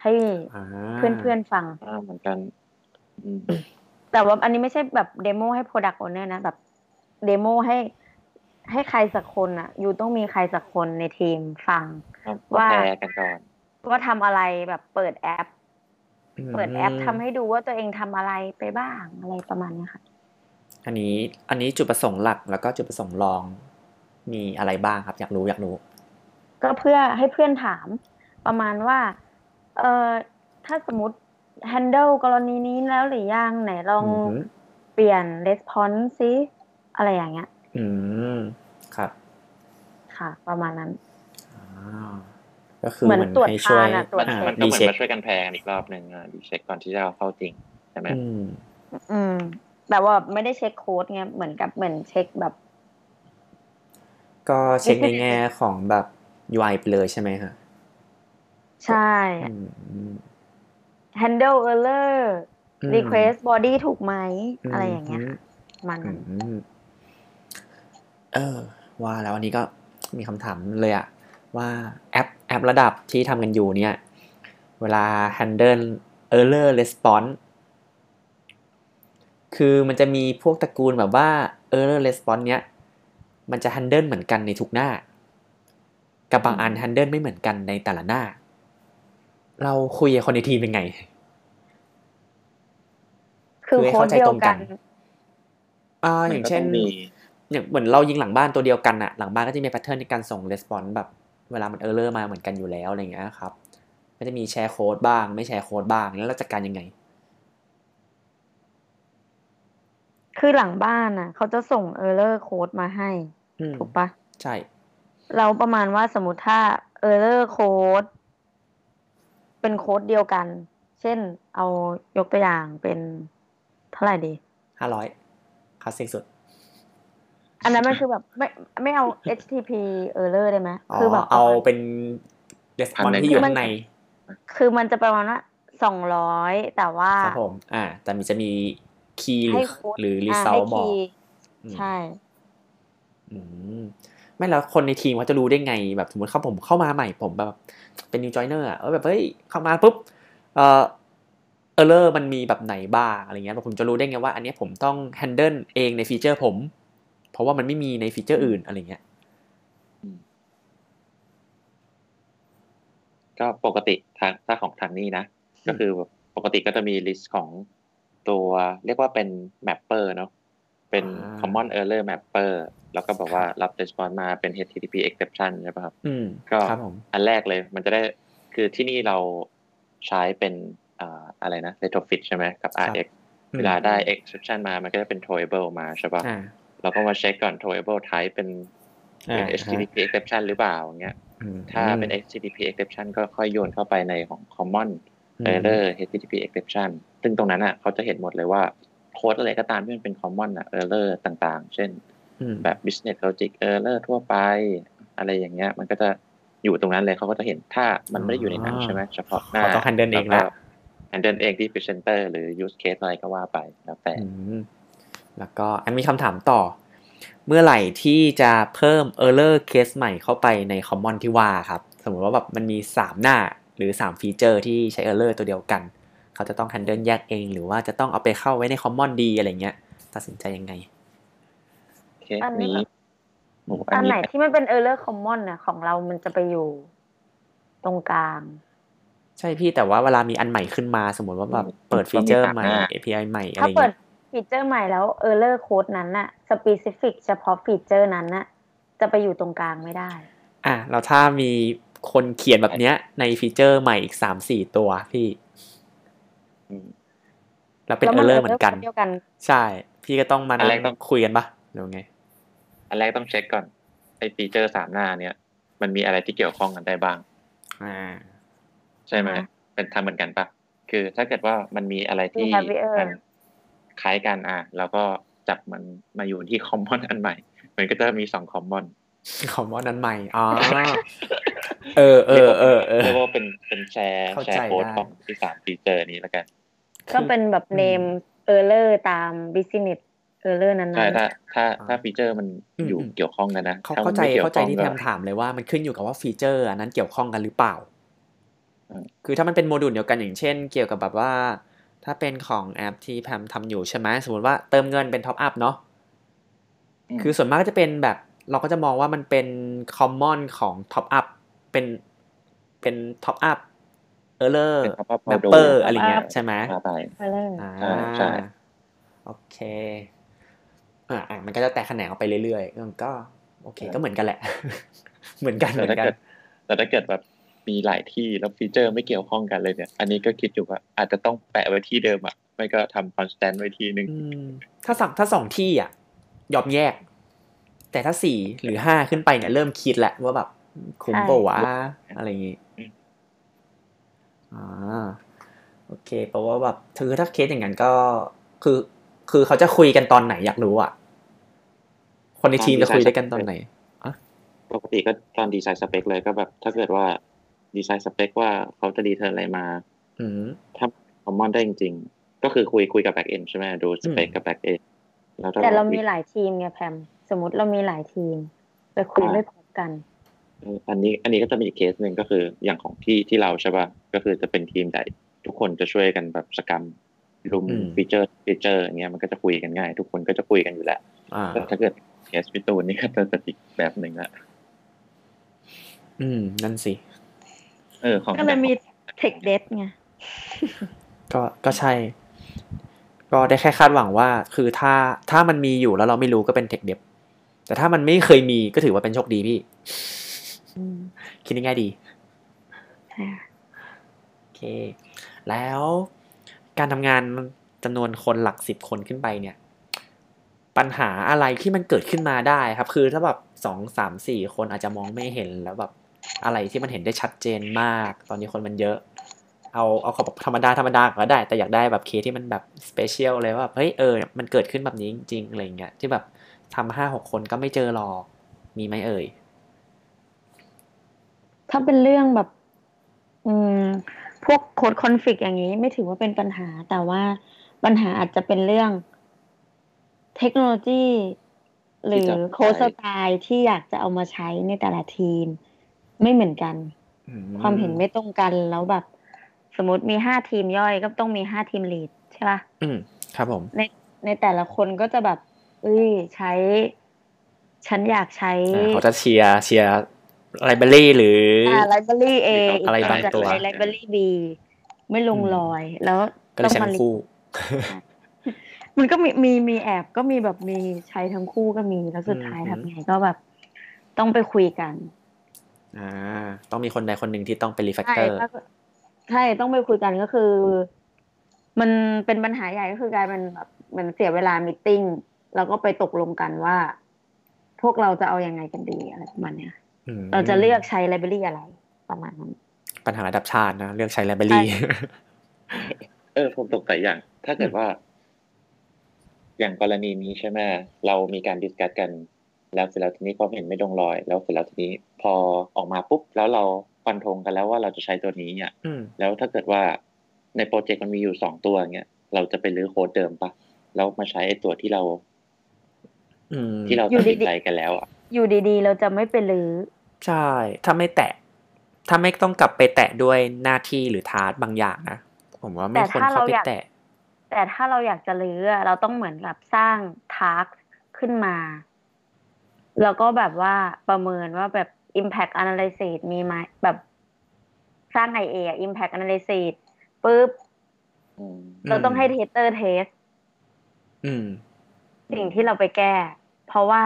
ให้เพื่อนๆฟังเหมือนกันแต่ว่าอันนี้ไม่ใช่แบบเดโมให้ product owner นะแบบเดโมให้ให้ใครสักคนอ่ะอยู่ต้องมีใครสักคนในทีมฟังว่าว่าทำอะไรแบบเปิดแอปเปิดแอปทำให้ดูว่าตัวเองทำอะไรไปบ้างอะไรประมาณนี้ค่ะอันนี้อันนี้จุดประสงค์หลักแล้วก็จุดประสงค์รองมีอะไรบ้างครับอยากรู้อยากรู้ก็เพื่อให้เพื่อนถามประมาณว่าเออถ้าสมมติ handle กรณีนี้แล้วหรือยังไหนลองเปลี่ยน response ซิอะไรอย่างเงี้ยอืมครับค่ะประมาณนั้นก็คือเหมือนตรวจทานอ่ะตรวจเช็คมันก็เหมือนมาช่วยกันแพงอีกรอบหนึ่งดีเช็คก่อนที่จะเข้าจริงใช่ไหมอืมอืมแต่ว่าไม่ได้เช็คโค้ดไงเหมือนกับเหมือนเช็คแบบก็เช็คในแง่ของแบบ ยู ไอ ไปเลยใช่ไหมฮะใช่ handle error request body ถูกไหมอะไรอย่างเงี้ยมันเออว่าแล้วอันนี้ก็มีคำถามเลยอะว่าแอปแอประดับที่ทำกันอยู่เนี่ยเวลา handle error response คือมันจะมีพวกตระกูลแบบว่า error response เนี้ยมันจะ handle เหมือนกันในทุกหน้ากับบางอัน handle ไม่เหมือนกันในแต่ละหน้าเราคุยกับคนในทีมเป็นไงคือเข้าใจตรงกันอ่าอย่างเช่นอย่างเหมือนเรายิงหลังบ้านตัวเดียวกันอะหลังบ้านก็จะมีแพทเทิร์นในการส่ง response แบบเวลามันเออร์เลอร์มาเหมือนกันอยู่แล้วอะไรอย่างเงี้ยครับมันจะมีแชร์โค้ดบ้างไม่แชร์โค้ดบ้างแล้วเราจัดการยังไงคือหลังบ้านน่ะเขาจะส่งเออร์เลอร์โค้ดมาให้ถูกปะใช่เราประมาณว่าสมมุติถ้าเออร์เลอร์โค้ดเป็นโค้ดเดียวกันเช่นเอายกตัวอย่างเป็นเท่าไหร่ดีห้าร้อยคลาสสิกสุดอันนั้นมันคือแบบไม่ไม่เอา เอช ที ที พี error ได้ไหมคือแบบเอาเป็น response ที่อยู่ข้างในคือมันจะประมาณว่าสองร้อยแต่ว่าครับผมอ่าแต่มันจะมี key หรือ result บอกใช่อืมไม่แล้วคนในทีมเขาจะรู้ได้ไงแบบสมมติเข้าผมเข้ามาใหม่ผมแบบเป็น new joiner อ่ะแบบเฮ้ยเข้ามาปุ๊บเอ่อ error มันมีแบบไหนบ้างอะไรเงี้ยผมจะรู้ได้ไงว่าอันนี้ผมต้อง handle เองในฟีเจอร์ผมเพราะว่ามันไม่มีในฟีเจอร์อื่นอะไรเงี้ยก็ปกติทางถ้าของทางนี้นะก็คือปกติก็จะมีลิสต์ของตัวเรียกว่าเป็นแมปเปอร์เนาะเป็น common error mapper แล้วก็บอกว่ารับ response มาเป็น เอช ที ที พี exception ใช่ป่ะครับอืมก็อันแรกเลยมันจะได้คือที่นี่เราใช้เป็นอ่าอะไรนะ Retrofit ใช่ไหมกับ อาร์ เอ็กซ์ เวลาได้ exception มามันก็จะเป็น throwable มาใช่ป่ะเราก็มาเช็คก่อน throwable type เป็น เอช ที ที พี exception หรือเปล่าอย่างเงี้ยถ้าเป็น เอช ที ที พี exception ก็ค่อยโยนเข้าไปในของ common error เอช ที ที พี exception ซึ่งตรงนั้นอ่ะเขาจะเห็นหมดเลยว่าโค้ดอะไรก็ตามที่มันเป็น common อ่ะ error ต่างๆเช่นแบบ business logic error ทั่วไป อ อะไรอย่างเงี้ยมันก็จะอยู่ตรงนั้นเลยเขาก็จะเห็นถ้ามันไม่ได้อยู่ในนั้นใช่ไหมเฉพาะหน้าต้องแฮนเดิลเองนะแฮนเดิลเองที่พรีเซนเตอร์หรือยูสเคสอะไรก็ว่าไปแล้วแต่แล้วก็อันมีคำถามต่อเมื่อไหร่ที่จะเพิ่ม error case ใหม่เข้าไปใน common ที่ว่าครับสมมติว่าแบบมันมีสามหน้าหรือสามฟีเจอร์ที่ใช้ error ตัวเดียวกันเขาจะต้อง handle แยกเองหรือว่าจะต้องเอาไปเข้าไว้ใน common ดีอะไรเงี้ยตัดสินใจยังไงอันนี้อันไหนที่มันเป็น error common น่ะของเรามันจะไปอยู่ตรงกลางใช่พี่แต่ว่าเวลามีอันใหม่ขึ้นมาสมมติว่าแบบเปิดฟีเจอร์ใหม่ เอ พี ไอ ใหม่อะไรเงี้ยฟีเจอร์ใหม่แล้ว error code นั้นน่ะ specific เฉพาะฟีเจอร์นั้นน่ะจะไปอยู่ตรงกลางไม่ได้อ่ะเราถ้ามีคนเขียนแบบเนี้ยในฟีเจอร์ใหม่อีก สามถึงสี่ ตัวพี่เราเป็น error เหมือนกันใช่พี่ก็ต้องมานั่งคุยกันป่ะหรือไงอันแรกต้องเช็คก่อนไอ้ฟีเจอร์สามหน้าเนี้ยมันมีอะไรที่เกี่ยวข้องกันได้บ้างอ่าใช่มั้ยเป็นทำเหมือนกันป่ะคือถ้าเกิดว่ามันมีอะไรที่มันคล้ายกันอ่ะเราก็จับมันมาอยู่ที่คอมมอนอันใหม่มันก็จะมีสองคอมมอนคอมมอนอันใหม่อ๋อเออๆๆเรียกว่าเป็นเป็นแชร์แชร์โค้ดของที่สามฟีเจอร์นี้แล้วกันก็เป็นแบบเนม error ตาม business error นั้นๆใช่ถ้าถ้าถ้าฟีเจอร์มันอยู่เกี่ยวข้องกันนะเข้าใจเข้าใจที่แทมถามเลยว่ามันขึ้นอยู่กับว่าฟีเจอร์อันนั้นเกี่ยวข้องกันหรือเปล่าคือถ้ามันเป็นโมดูลเดียวกันอย่างเช่นเกี่ยวกับแบบว่าถ้าเป็นของแอปที่แพมทำอยู่ใช่ไหมสมมติว่าเติมเงินเป็นท็อปอัพเนาะคือส่วนมากก็จะเป็นแบบเราก็จะมองว่ามันเป็นคอมมอนของท็อปอัพเป็นเป็นท็อปอัพเออร์เลอร์แมปเปอร์อะไรเงี้ยใช่ไหมอ่าใช่โอเคอ่ามันก็จะแตกแขนงออกไปเรื่อยๆก็โอเคก็เหมือนกันแหละเหมือนกันเหมือนกันแต่ถ้าเกิดแบบมีหลายที่แล้วฟีเจอร์ไม่เกี่ยวข้องกันเลยเนี่ยอันนี้ก็คิดอยู่ว่าอาจจะต้องแปะไว้ที่เดิมอ่ะไม่ก็ทำคอนสแตนต์ไว้ที่นึงถ้าสักถ้าสองที่อ่ะยอมแยกแต่ถ้าสี่หรือห้าขึ้นไปเนี่ยเริ่มคิดแหละว่าแบบคุ้มเปล่าวะอะไรอย่างงี้อ่าโอเคแปลว่าแบบถือถ้าเคสอย่างนั้นก็คือคือเขาจะคุยกันตอนไหนอยากรู้อ่ะคนในทีมจะคุยด้วยกันตอนไหนอ่ะปกติก็ตอนดีไซน์สเปคเลยก็แบบถ้าเกิดว่าดีไซน์สเปคว่าเขาจะรีเทิร์นอะไรมาถ้าคอมมอนได้จริงๆก็คือคุยคุยกับแบ็คเอนด์ใช่ไหมดูสเปคกับแบ็คเอนด์แต่เรามีหลายทีมไงแพมสมมติเรามีหลายทีมไปคุยไม่พร้อมกันอันนี้อันนี้ก็จะมีเคสหนึ่งก็คืออย่างของที่ที่เราใช่ป่ะก็คือจะเป็นทีมใหญ่ทุกคนจะช่วยกันแบบสกรัมรุมฟีเจอร์ฟีเจอร์อย่างเงี้ยมันก็จะคุยกันง่ายทุกคนก็จะคุยกันอยู่แล้วแต่ถ้าเกิดเคสพิตูนนี่ก็จะจะอีกแบบหนึ่งละอืมนั่นสิเออของก็เลยมีเทคเดทไงก็ก็ใช่ก็ได้แค่คาดหวังว่าคือถ้าถ้ามันมีอยู่แล้วเราไม่รู้ก็เป็นเทคเดทแต่ถ้ามันไม่เคยมีก็ถือว่าเป็นโชคดีพี่คิดง่ายๆดีโอเคแล้วการทำงานจำนวนคนหลักสิบคนขึ้นไปเนี่ยปัญหาอะไรที่มันเกิดขึ้นมาได้ครับคือถ้าแบบสองสามสี่คนอาจจะมองไม่เห็นแล้วแบบอะไรที่มันเห็นได้ชัดเจนมากตอนนี้คนมันเยอะเอาเอาขอแบบธรรมดาธรรมดาก็ได้แต่อยากได้แบบเคสที่มันแบบสเปเชียลเลยว่าเฮ้ยเออมันเกิดขึ้นแบบนี้จริงๆอะไรเงี้ยที่แบบทำห้าหกคนก็ไม่เจอหรอกมีไหมเอ่ยถ้าเป็นเรื่องแบบอืมพวกโค้ดคอนฟลิกต์อย่างนี้ไม่ถือว่าเป็นปัญหาแต่ว่าปัญหาอาจจะเป็นเรื่องเทคโนโลยีหรือโค้ดสไตล์ที่อยากจะเอามาใช้ในแต่ละทีมไม่เหมือนกันความเห็นไม่ตรงกันแล้วแบบสมมติมีห้าทีมย่อยก็ต้องมีห้าทีมลีดใช่ป่ะอืมครับผมในในแต่ละคนก็จะแบบเอ้ยใช้ฉันอยากใช้เขาจะเชียร์เชียร์ไลบรารีหรืออ่าไลบรารี A อะไรบางตัวไลบรารี B ไม่ลงรอยแล้วต้องมาคู่มันก็มีมีมีแอบก็มีแบบมีใช้ทั้งคู่ก็มีแล้วสุดท้ายทำไงก็แบบต้องไปคุยกันอ่าต้องมีคนใดคนหนึ่งที่ต้องเป็นรีแฟกเตอร์ใช่ต้องไปคุยกันก็คือมันเป็นปัญหาใหญ่ก็คือกลายเป็นแบบเหมือนเสียเวลามีตติ้งแล้วก็ไปตกลงกันว่าพวกเราจะเอายังไงกันดีอะไรประมาณเนี้ยเราจะเลือกใช้ไลบรารีอะไรประมาณนั้นปัญหาระดับชาตินะเลือกใช้ไลบรารีเออผมตกใจอย่างถ้าเกิดว่าอย่างกรณีนี้ใช่ไหมเรามีการดิสคัสกัน แล้วเสร็จแล้วทีนี้ความเห็นไม่ตรงรอยแล้วเสร็จแล้วทีนี้พอออกมาปุ๊บแล้วเราฟันธงกันแล้วว่าเราจะใช้ตัวนี้เนี่ยแล้วถ้าเกิดว่าในโปรเจกต์มันมีอยู่สองตัวเงี้ยเราจะไปรื้อโค้ดเดิมปะแล้วมาใช้ไอ้ตัวที่เราที่เราตัดสินใจกันแล้วอ่ะอยู่ดีๆเราจะไม่ไปรื้อใช่ถ้าไม่แตะถ้าไม่ต้องกลับไปแตะด้วยหน้าที่หรือทาร์กบางอย่างนะผมว่าไม่ควรเข้าไปแตะแต่ถ้าเราอยากจะรื้อเราต้องเหมือนกับสร้างทาร์กขึ้นมาแล้วก็แบบว่าประเมินว่าแบบ impact analysis มีไหมแบบสร้าง ไอ เอ อ่ะ impact analysis ปึ๊บเราต้องให้ tester test อืมสิ่งที่เราไปแก้เพราะว่า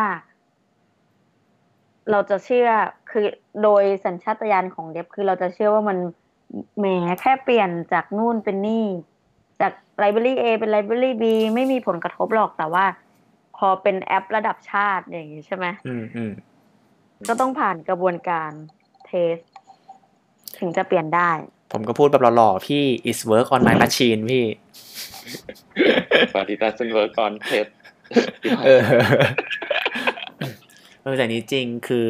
เราจะเชื่อคือโดยสัญชาตญาณของเด็บคือเราจะเชื่อว่ามันแหมแค่เปลี่ยนจากนู่นเป็นนี่จาก library A เป็น library B ไม่มีผลกระทบหรอกแต่ว่าพอเป็นแอประดับชาติอย่างนี้ใช่ไหมก็ต้องผ่านกระบวนการเทสถึงจะเปลี่ยนได้ผมก็พูดแบบหล่อๆพี่ is work on my machine พี่ but it doesn't work on test เออแต่นี้จริงคือ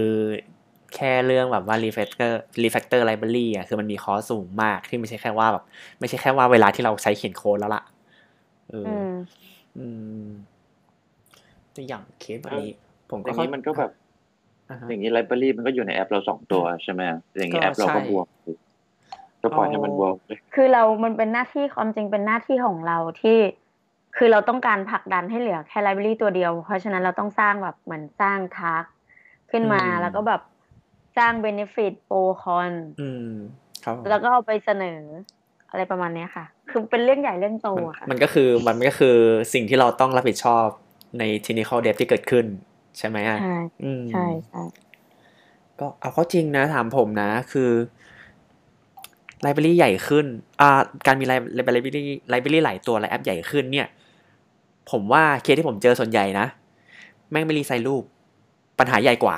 แค่เรื่องแบบว่า refactor refactor library อ่ะคือมันมีคอสสูงมากที่ไม่ใช่แค่ว่าแบบไม่ใช่แค่ว่าเวลาที่เราใช้เขียนโค้ดแล้วล่ะเอออืมตัวอย่างเคสแบบนี้ผมก็นี้มันก็แบบอย่างนี้ไลบรารีมันก็อยู่ในแอปเราสองตัวใช่ไหมอย่างนี้แอปเราก็บวกก็ปล่อยให้มันบวกคือเรามันเป็นหน้าที่ความจริงเป็นหน้าที่ของเราที่คือเราต้องการผลักดันให้เหลือแค่ไลบรารีตัวเดียวเพราะฉะนั้นเราต้องสร้างแบบเหมือนสร้างทาร์กขึ้นมาแล้วก็แบบสร้างเบเนฟิตโปรคอนแล้วก็เอาไปเสนออะไรประมาณนี้ค่ะคือเป็นเรื่องใหญ่เรื่องโตค่ะมันก็คือมันก็คือสิ่งที่เราต้องรับผิดชอบใน technical debt ที่เกิดขึ้นใช่ไหมอ่ะใช่ใช่ก็เอาเข้าจริงนะถามผมนะคือไลบรารีใหญ่ขึ้นอ่าการมีไลบรารีไลบรารีหลายตัวและแอปใหญ่ขึ้นเนี่ยผมว่าเคสที่ผมเจอส่วนใหญ่นะแม่งไม่รีไซล์รูปปัญหาใหญ่กว่า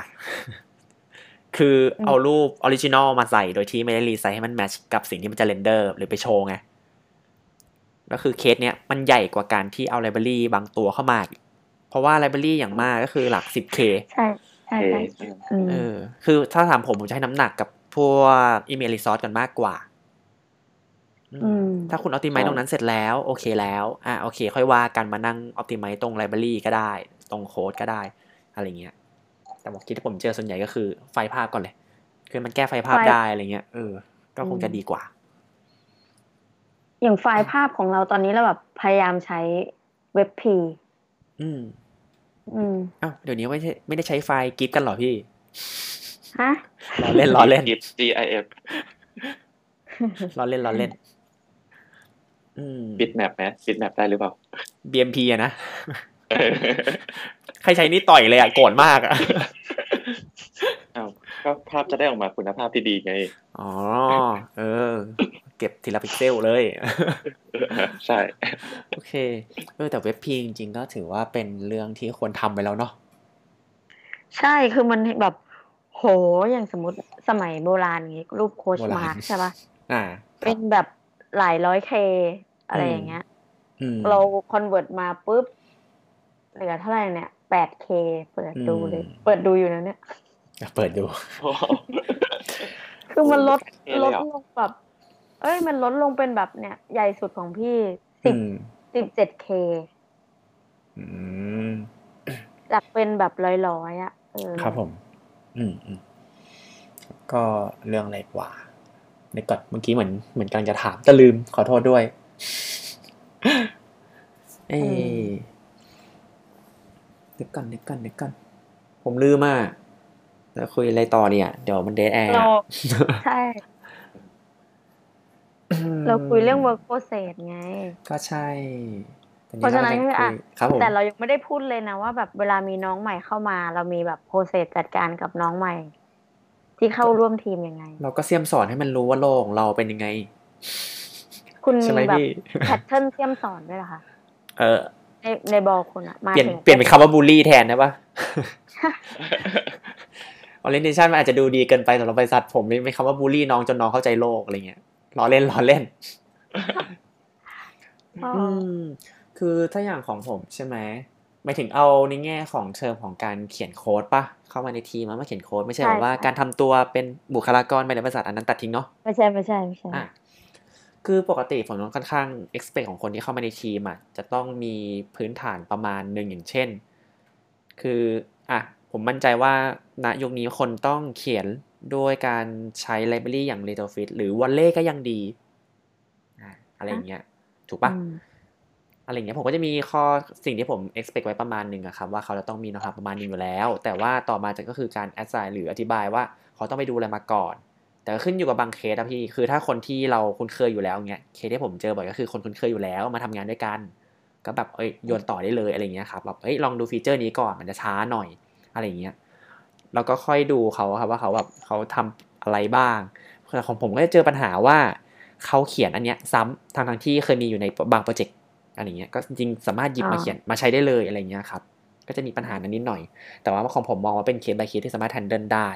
คือเอารูปออริจินอลมาใส่โดยที่ไม่ได้รีไซล์ให้มันแมทช์กับสิ่งที่มันจะเรนเดอร์หรือไปโชว์ไงก็คือเคสเนี้ยมันใหญ่กว่าการที่เอาไลบรารีบางตัวเข้ามาเพราะว่าไลบรารีอย่างมากก็คือหลัก สิบเค ใช่ใช่ใช่เออคือถ้าถามผมผมจะให้น้ำหนักกับพวก email resource กันมากกว่าถ้าคุณ optimize ตรงนั้นเสร็จแล้วโอเคแล้วอ่ะโอเคค่อยว่ากันมานั่ง optimize ตรงไลบรารีก็ได้ตรงโค้ดก็ได้อะไรเงี้ยแต่ผมคิดที่ผมเจอส่วนใหญ่ก็คือไฟล์ภาพก่อนเลยคือมันแก้ไฟล์ภาพได้อะไรเงี้ยเออก็คงจะดีกว่าอย่างไฟล์ภาพของเราตอนนี้เราแบบพยายามใช้ webpอืมอืมอ้าวเดี๋ยวนี้ไม่ใช่ไม่ได้ใช้ไฟล์กิฟกันหรอพี่ฮะรอเล่นรอเล่นกิฟ จี ไอ เอฟ รอเล่นรอเล่นอืมบิตแมปมั้ยบิตแมปได้หรือเปล่า บี เอ็ม พี อ่ะนะใครใช้นี่ต่อยเลยอ่ะโกรธมากอ่ะอ้าวก็ภาพจะได้ออกมาคุณภาพที่ดีไงอ๋อเออเก็บทีละพิกเซลเลยใช่โอเคเออแต่เว็บพีจริงๆก็ถือว่าเป็นเรื่องที่ควรทำไปแล้วเนาะใช่คือมันแบบโหอย่างสมมติสมัยโบราณอย่างงี้รูปโค้ชมาร์คใช่ป่ะอ่าเป็นแบบหลายร้อยเคอะไรอย่างเงี้ยเราคอนเวิร์ตมาปุ๊บเหลือเท่าไหร่เนี่ย แปดเค เปิดดูเลยเปิดดูอยู่นะเนี่ยเปิดดูคือมันลดลดลงแบบเอ้ยมันลดลงเป็นแบบเนี่ยใหญ่สุดของพี่สิบ สิบเจ็ดเค อืมจากเป็นแบบร้อยๆอ่ะเออครับผมอืมๆก็เรื่องอะไรกว่าในก่อนเมื่อกี้เหมือนเหมือนกำลังจะถามแต่ลืมขอโทษด้วยเอ้ยเดี๋ยวก่อนเดี๋ยวก่อนเดี๋ยวก่อนผมลืมอ่ะแล้วคุยอะไรต่อเนี่ยเดี๋ยวมันเดทแอร์ใช่เราคุยเรื่อง work process ไงก็ใช่เพราะฉะนั้นคืออ่ะแต่เรายังไม่ได้พูดเลยนะว่าแบบเวลามีน้องใหม่เข้ามาเรามีแบบ process จัดการกับน้องใหม่ที่เข้าร่วมทีมยังไงเราก็เสี่ยมสอนให้มันรู้ว่าโลกของเราเป็นยังไงคุณมีแบบ pattern เสี่ยมสอนด้วยเหรอคะเออในในบอคุณอ่ะมาเปลี่ยนเปลี่ยนเป็นคำว่าบูลลี่แทนได้ป่ะ orientation มันอาจจะดูดีเกินไปสำหรับบริษัทผมนี่เป็นคำว่าบูลลี่น้องจนน้องเข้าใจโลกอะไรเงี้ยล้อเล่นล้อเล่นคือถ้าอย่างของผมใช่ไหม หมายถึงเอาในแง่ของเทอมของการเขียนโค้ดป่ะเข้ามาในทีมมาเขียนโค้ดไม่ใช่แบบว่าการทำตัวเป็นบุคลากรไปในบริษัทอันนั้นตัดทิ้งเนาะไม่ใช่ไม่ใช่ไม่ใช่อ่ะคือปกติผมค่อนข้าง expect ของคนที่เข้ามาในทีมอ่ะจะต้องมีพื้นฐานประมาณหนึ่งอย่างเช่นคืออ่ะผมมั่นใจว่าณยุคนี้คนต้องเขียนด้วยการใช้ library อย่าง Retrofit หรือ Volley ก็ยังดีอะไรอย่างเงี้ยถูกป่ะอะไรอย่างเงี้ยผมก็จะมีข้อสิ่งที่ผม expect ไว้ประมาณนึงอะครับว่าเขาจะต้องมีนะครับประมาณนึงอยู่แล้วแต่ว่าต่อมาจะก็คือการ assign หรืออธิบายว่าเขาต้องไปดูอะไรมาก่อนแต่ก็ขึ้นอยู่กับบางเคสนะพี่คือถ้าคนที่เราคุ้นเคยอยู่แล้วเงี้ยเคสที่ผมเจอบ่อยก็คือคนคุ้นเคยอยู่แล้วมาทำงานด้วยกันก็แบบเอ้ยโยนต่อได้เลยอะไรเงี้ยครับแบบเอ้ยลองดูฟีเจอร์นี้ก่อนมันจะช้าหน่อยอะไรอย่างเงี้ยแล้วก็ค่อยดูเขาครับว่าเขาแบบเขาทำอะไรบ้างของผมก็จะเจอปัญหาว่าเขาเขียนอันเนี้ยซ้ำทั้งๆที่เคยมีอยู่ในบางโปรเจกต์อะไรเงี้ยก็จริงสามารถหยิบมาเขียนมาใช้ได้เลยอะไรเงี้ยครับก็จะมีปัญหานั้นนิดหน่อยแต่ว่าของผมมองว่าเป็นเคส by เคสที่สามารถแฮนเดิลได้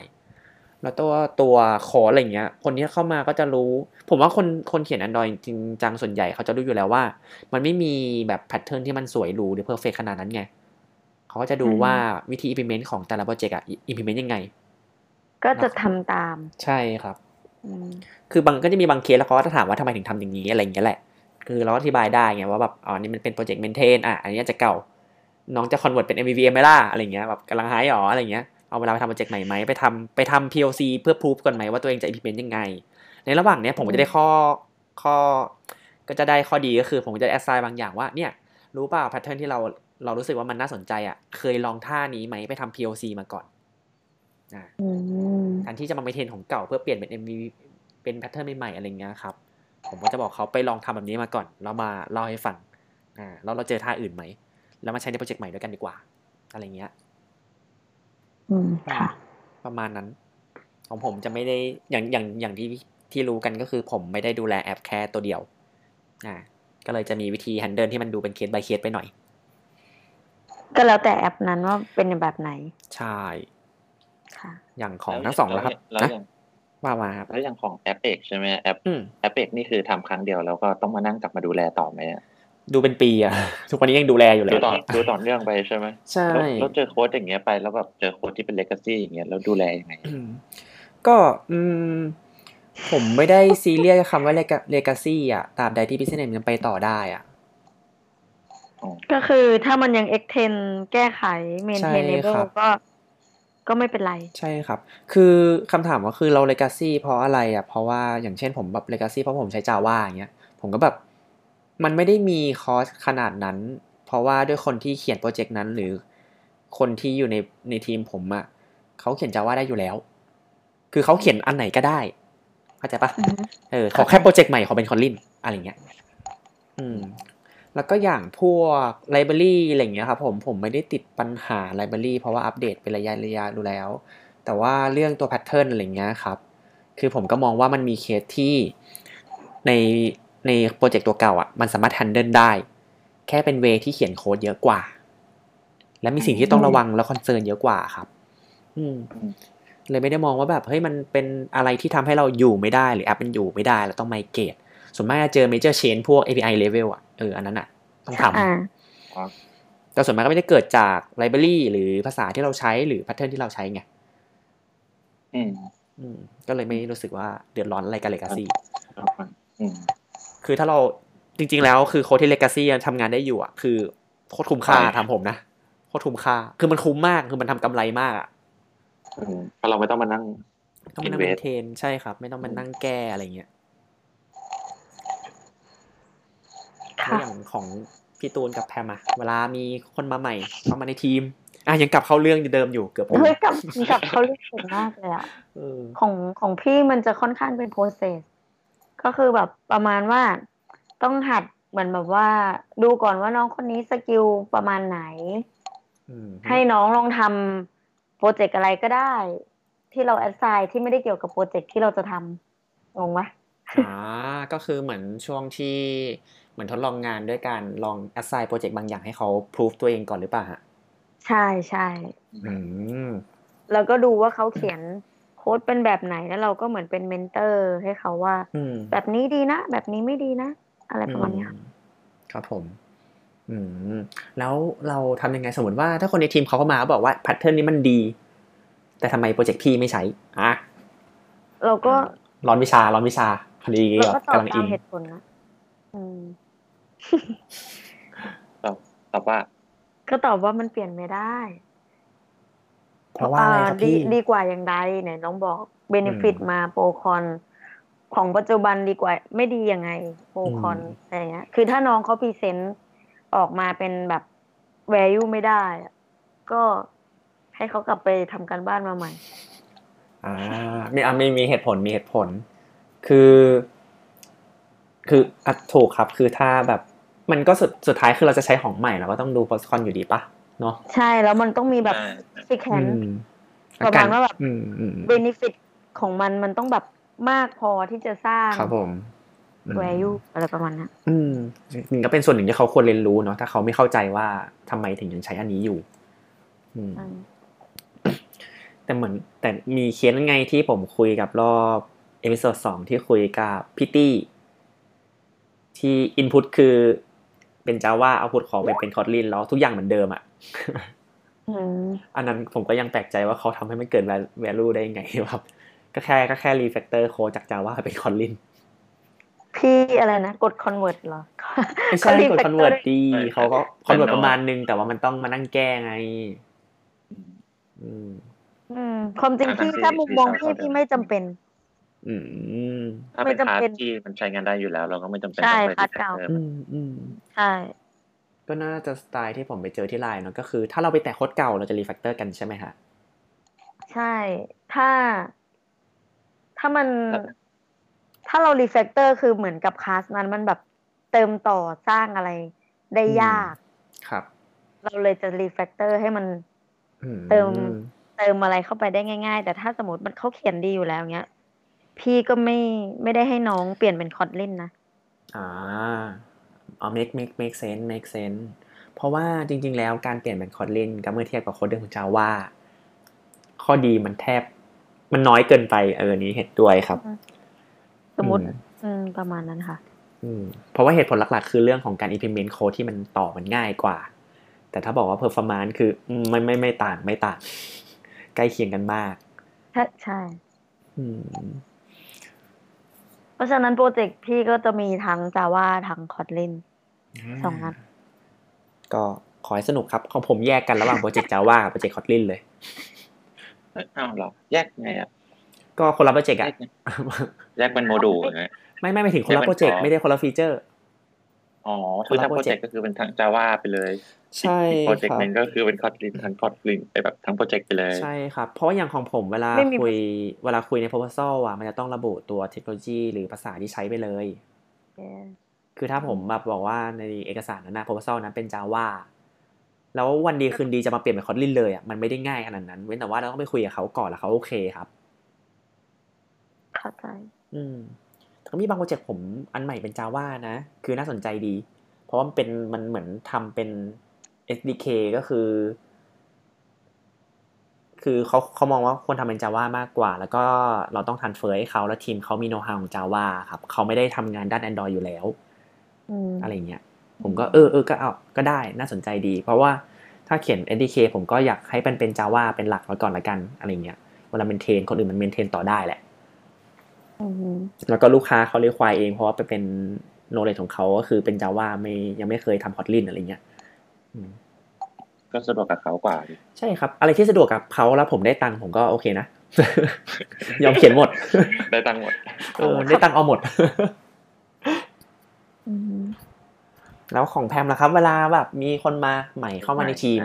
แล้วตัวตัวโค้ดอะไรเงี้ยคนที่เข้ามาก็จะรู้ผมว่าคนคนเขียน Android จริงจังส่วนใหญ่เขาจะรู้อยู่แล้วว่ามันไม่มีแบบแพทเทิร์นที่มันสวยหรูหรือ perfect ขนาดนั้นไงเขาก็จะดูว่าวิธี implement ของแต่ละโปรเจกต์อ่ะ implement ยังไงก็จะทำตามใช่ครับคือบางก็จะมีบางเคสแล้วเขาก็จะถามว่าทำไมถึงทำอย่างนี้อะไรอย่างเงี้ยแหละคือเราอธิบายได้ไงว่าแบบอ๋อนี่มันเป็นโปรเจกต์เมนเทนอ่ะอันนี้จะเก่าน้องจะคอนเวิร์ตเป็น เอ็ม วี วี เอ็ม ไหมล่ะอะไรเงี้ยแบบกำลังหายอ๋ออะไรเงี้ยเอาเวลาไปทำโปรเจกต์ใหม่ไหมไปทำไปทำ พี โอ ซี เพื่อพิสูจน์ก่อนไหมว่าตัวเองจะ implement ยังไงในระหว่างเนี้ยผมก็จะได้ข้อข้อก็จะได้ข้อดีก็คือผมจะ assign บางอย่างว่าเนี่ยรู้เปล่า pattern ที่เราเรารู้สึกว่ามันน่าสนใจอ่ะเคยลองท่านี้ไหมไปทำ พี โอ ซี มาก่อนนะอันที่จะมาเป็นเทรนของเก่าเพื่อเปลี่ยนเป็น เอ็ม วี เป็น pattern ใหม่ๆอะไรเงี้ยครับผมก็จะบอกเขาไปลองทำแบบนี้มาก่อนแล้วมาเล่าให้ฟังอ่าแล้วเราเจอท่าอื่นไหมแล้วมาใช้ในโปรเจกต์ใหม่ด้วยกันดีกว่าอะไรเงี้ยอืมค่ะประมาณนั้นของผมจะไม่ได้อย่างอย่างอย่างที่ที่รู้กันก็คือผมไม่ได้ดูแลแอปแค่ตัวเดียวอ่าก็เลยจะมีวิธีแฮนเดิลที่มันดูเป็นเคส by เคสไปหน่อยก็แล้วแต่แอปนั้นว่าเป็นแบบไหนใช่ค่ะอย่างของทั้งสองแล้วครับนะว่ามาครับแล้วอย่างของแอปเอกใช่ไหมแอปแอปเอกนี่คือทำครั้งเดียวแล้วก็ต้องมานั่งกลับมาดูแลต่อไหมดูเป็นปีอะทุกวันนี้ยังดูแลอยู่เลยดูต่อดูต่อเรื่องไปใช่ไหมใช่แล้วเจอโค้ดอย่างเงี้ยไปแล้วแบบเจอโค้ดที่เป็นเลกาซี่อย่างเงี้ยแล้วดูแลยังไงก็อืมผมไม่ได้ซีเรียสคำว่าเลกาซี่อะตามใดที่บิสซิเนสมันไปต่อได้อะก็คือถ้ามันยังเอ็กเทนแก้ไขเมนเทนเนเบิลก็ก็ไม่เป็นไรใช่ครับคือคำถามก็คือเรา legacy เพราะอะไรอ่ะเพราะว่าอย่างเช่นผมแบบ legacy เพราะผมใช้ Java อย่างเงี้ยผมก็แบบมันไม่ได้มีคอสขนาดนั้นเพราะว่าด้วยคนที่เขียนโปรเจกต์นั้นหรือคนที่อยู่ในในทีมผมอ่ะเขาเขียน Java ได้อยู่แล้วคือเขาเขียนอันไหนก็ได้เข้าใจปะ mm-hmm. เออขอแค่โปรเจกต์ใหม่ขอเป็น Kotlin อะไรเงี้ยอืมแล้วก็อย่างพวก library อะไรอย่างเงี้ยครับผมผมไม่ได้ติดปัญหา library เพราะว่าอัปเดตเป็นระยะระยะดูแล้วแต่ว่าเรื่องตัว pattern อะไรอย่างเงี้ยครับคือผมก็มองว่ามันมีเคสที่ในในโปรเจกต์ตัวเก่าอ่ะมันสามารถ handle ได้แค่เป็นเวที่เขียนโค้ดเยอะกว่าและมีสิ่งที่ต้องระวังและ concern เยอะกว่าครับอืมเลยไม่ได้มองว่าแบบเฮ้ยมันเป็นอะไรที่ทำให้เราอยู่ไม่ได้หรือแอปมันอยู่ไม่ได้เราต้อง migrateส่วนมากจะเจอ major change พวก เอ พี ไอ level อ่ะเอออันนั้นอ่ะต้องทำแต่ส่วนมากก็ไม่ได้เกิดจาก library หรือภาษาที่เราใช้หรือ pattern ที่เราใช้ไงอืมอืมก็เลยไม่รู้สึกว่าเดือดร้อนอะไรกับ legacy อืมคือถ้าเราจริงๆแล้วคือโค้ดที่ legacy ทำงานได้อยู่อ่ะคือโคตรคุ้มค่าทำผมนะโคตรคุ้มค่าคือมันคุ้มมากคือมันทำกำไรมากอ่ะอืมเพราะเราไม่ต้องมานั่งต้องมานั่งเทรนใช่ครับไม่ต้องมานั่งแก้อะไรเงี้ยอย่างของพี่ตูนกับแพมอะเวลามีคนมาใหม่เข้ามาในทีมอ่ะยังกลับเข้าเรื่องเดิมอยู่เกือบผมกลับกลับเข้าเรื่องเดิมมากเลยอะของของพี่มันจะค่อนข้างเป็น process ก็คือแบบประมาณว่าต้องหัดเหมือนแบบว่าดูก่อนว่าน้องคนนี้สกิลประมาณไหนให้น้องลองทำโปรเจกต์อะไรก็ได้ที่เราแอสไซน์ที่ไม่ได้เกี่ยวกับโปรเจกต์ที่เราจะทำงงไหมอ่าก็คือเหมือนช่วงที่เหมือนทดลองงานด้วยการลอง assign โปรเจกต์บางอย่างให้เขา prove ตัวเองก่อนหรือเปล่าฮะใช่ใช่อืมแล้วก็ดูว่าเขาเขียนโค้ดเป็นแบบไหนแล้วเราก็เหมือนเป็นเมนเตอร์ให้เขาว่าแบบนี้ดีนะแบบนี้ไม่ดีนะอะไรประมาณนี้ครับผม อืมแล้วเราทำยังไงสมมติว่าถ้าคนในทีมเขาเข้ามาบอกว่าแพทเทิร์นนี้มันดีแต่ทำไมโปรเจกต์พี่ไม่ใช้อ่ะเราก็ร้อนวิชาร้อนวิชาพอดีก็กำลังอินเหตุผลนะอืมตอบตอบว่าก็ตอบว่ามันเปลี่ยนไม่ได้เพราะว่าอะไรครับพี่ดีกว่าอย่างใดไหนน้องบอกเบเนฟิตมาโปรคอนของปัจจุบันดีกว่าไม่ดียังไงโปรคอนอะไรเงี้ยคือถ้าน้องเขาพรีเซนต์ออกมาเป็นแบบ value ไม่ได้ก็ให้เขากลับไปทำการบ้านมาใหม่อ่าไม่อ่ะไม่มีเหตุผลมีเหตุผลคือคืออ่ะถูกครับคือถ้าแบบมันก็สุดสุดท้ายคือเราจะใช้ของใหม่เราก็ต้องดูโพสคอนอยู่ดีป่ะเนาะใช่แล้วมันต้องมีแบบฟิกแคนประมาณว่าแบบเบเนฟิตของมันมันต้องแบบมากพอที่จะสร้างครับผมvalue อะไรประมาณนั้นอืมนี่ก็เป็นส่วนหนึ่งที่เขาควรเรียนรู้เนาะถ้าเขาไม่เข้าใจว่าทำไมถึงยังใช้อันนี้อยู่อืมแต่เหมือนแต่มีเคสยังไงที่ผมคุยกับรอบเอพิโซดสองที่คุยกับพี่ตี้ที่อินพุตคือเป็น Java เอาพุตของไปเป็น Kotlin แล้วทุกอย่างเหมือนเดิมอ่ะอืมอันนั้นผมก็ยังแปลกใจว่าเขาทำให้มันเกิด value ได้ยังไงครับก็แค่ก็แค่ refactor โค้ดจาก Java เป็น Kotlinพี่อะไรนะกด convert เหรอไม่ใช่กด convert ดีเขาก็ convert ประมาณนึงแต่ว่ามันต้องมานั่งแก้ไงอืมอืมความจริงพี่ถ้ามุมมองพี่พี่ไม่จำเป็นอืมถ้าเป็นพาร์ทที่มันใช้งานได้อยู่แล้วเราก็ไม่จำเป็นต้องไปรีแฟกเตอร์อืมๆใช่ก็น่าจะสไตล์ที่ผมไปเจอที่ ไลน์ เนาะก็คือถ้าเราไปแตะโค้ดเก่าเราจะรีแฟกเตอร์กันใช่มั้ยฮะใช่ถ้าถ้ามันถ้าเรารีแฟกเตอร์คือเหมือนกับคลาสนั้นมันแบบเติมต่อสร้างอะไรได้ยากครับเราเลยจะรีแฟกเตอร์ให้มันเติมเติมอะไรเข้าไปได้ง่ายๆแต่ถ้าสมมติมันเขาเขียนดีอยู่แล้วเงี้ยพี่ก็ไม่ไม่ได้ให้น้องเปลี่ยนเป็นคอตลินนะอ่าเอา make make make sense make sense เพราะว่าจริงๆแล้วการเปลี่ยนเป็นคอตลินกับเมื่อเทียบกับโค้ดเดิมของ Java ข้อดีมันแทบมันน้อยเกินไปเออนี้เห็นด้วยครับสมมุติประมาณนั้นค่ะเพราะว่าเหตุผลหลักๆคือเรื่องของการ implement code ที่มันต่อมันง่ายกว่าแต่ถ้าบอกว่า performance คือไม่ไม่ไม่ต่างไม่ต่างใกล้เคียงกันมากใช่เพราะฉะนั้นโปรเจกต์พี่ก็จะมีทั้ง Java ทั้ง Kotlin สองอันก็ขอให้สนุกครับของผมแยกกันระหว่างโปรเจกต์ Java กับโปรเจกต์ Kotlin เลยอ้าวเหรอแยกไงอ่ะก็คนละโปรเจกต์อ่ะแยกเป็นโมดูลอย่างเงี้ยไม่ไม่หมายถึงคนละโปรเจกต์ไม่ได้คนละฟีเจอร์อ๋อคนละโปรเจกต์ก็คือเป็นทั้ง Java ไปเลยใช่โปรเจกต์นึงก็คือเป็น Kotlin ทั้ง Kotlin ไปแบบทั้งโปรเจกต์ไปเลยใช่ครับเพราะอย่างของผมเวลาคุยเวลาคุยใน proposal อ่ะมันจะต้องระบุตัวเทคโนโลยีหรือภาษาที่ใช้ไปเลยคือถ้าผมแบบบอกว่าในเอกสารนั้นน่ะ proposal นั้นเป็น Java แล้ววันดีคืนดีจะมาเปลี่ยนเป็น Kotlin เลยอ่ะมันไม่ได้ง่ายขนาดนั้นเว้นแต่ว่าเราต้องไปคุยกับเขาก่อนแล้วเขาโอเคครับอืมแต่ก็มีบางโปรเจกต์ผมอันใหม่เป็น Java นะคือน่าสนใจดีเพราะว่ามันเป็นมันเหมือนทำเป็น เอส ดี เค ก็คือคือเขาเขามองว่าควรทำเป็น Java มากกว่าแล้วก็เราต้อง transfer ให้เขาแล้วทีมเขามี know-how ของ Java ครับเขาไม่ได้ทำงานด้าน Android อยู่แล้ว อ, อะไรเงี้ยผมก็เออเออก็เอาก็ได้น่าสนใจดีเพราะว่าถ้าเขียน เอส ดี เค ผมก็อยากให้มันเป็น Java เป็นหลักไว้ก่อนละกันอะไรเงี้ยเวลาเมนเทนคนอื่นมันเมนเทนต่อได้แหละแล้วก็ลูกค้าเขาเรียกควายเองเพราะว่าไปเป็นโนเลจของเขาก็คือเป็น Java ไม่ยังไม่เคยทำ Kotlin อะไรเงี้ยก็สะดวกกับเขากว่าใช่ครับอะไรที่สะดวกกับเขาแล้วผมได้ตังค์ผมก็โอเคนะ ยอมเขียนหมด ได้ตังค์หมดเออได้ตังค์เอาหมด แล้วของแพมล่ะครับเวลาแบบมีคนมาใหม่เข้ามาในทีม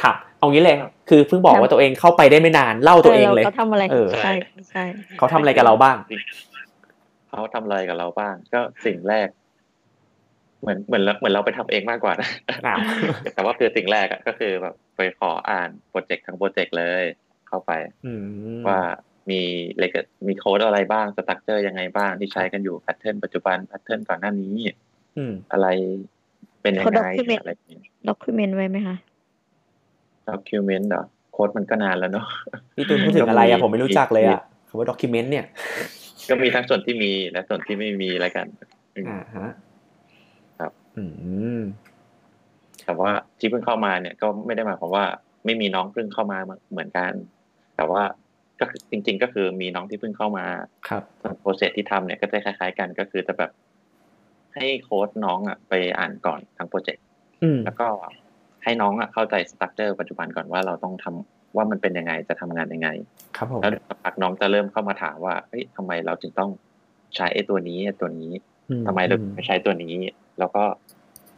ถับเอางี้เลยคือเพิ่งบอกว่าตัวเองเข้าไปได้ไม่นานเล่าตัวเองเลยเขาทำอะไรใช่ใช่เขาทำอะไรกับเราบ้างเขาทำอะไรกับเราบ้างก็สิ่งแรกเหมือนเหมือนเหมือนเราไปทำเองมากกว่านะแต่ว่าคือสิ่งแรกก็คือแบบไปขออ่านโปรเจกต์ทั้งโปรเจกต์เลยเข้าไปว่ามีอะไรกันมีโค้ดอะไรบ้างสตรัคเจอร์ยังไงบ้างที่ใช้กันอยู่แพทเทิร์นปัจจุบันแพทเทิร์นก่อนหน้านี้อะไรเป็นยังไงอะไรอย่างนี้ด็อกคิวเมนต์ไว้ไหมคะด็อกคิวเมนต์เหรอโค้ดมันก็นานแล้วเนาะพี่ตูนพูดถึงอะไรอะผมไม่รู้จักเลยอะคำว่าด็อกคิวเมนต์เนี่ยก็มีทั้งส่วนที่มีและส่วนที่ไม่มีอะไรกันอ่าฮะครับอืม แต่ว่าที่เพิ่งเข้ามาเนี่ยก็ไม่ได้หมายความว่าไม่มีน้องเพิ่งเข้ามาเหมือนกันแต่ว่าก็จริงๆก็คือมีน้องที่เพิ่งเข้ามาครับโปรเซสที่ทำเนี่ยก็จะคล้ายๆกันก็คือจะแบบให้โค้ดน้องอ่ะไปอ่านก่อนทั้งโปรเจกต์แล้วก็ให้น้องอ่ะเข้าใจสตรัคเจอร์ปัจจุบันก่อนว่าเราต้องทำว่ามันเป็นยังไงจะทำงานยังไงครับผมแล้วสักพักน้องจะเริ่มเข้ามาถามว่าเฮ้ยทำไมเราถึงต้องใช้ไอ้ตัวนี้ไอ้ตัวนี้ทำไมเราไม่ใช้ตัวนี้แล้วก็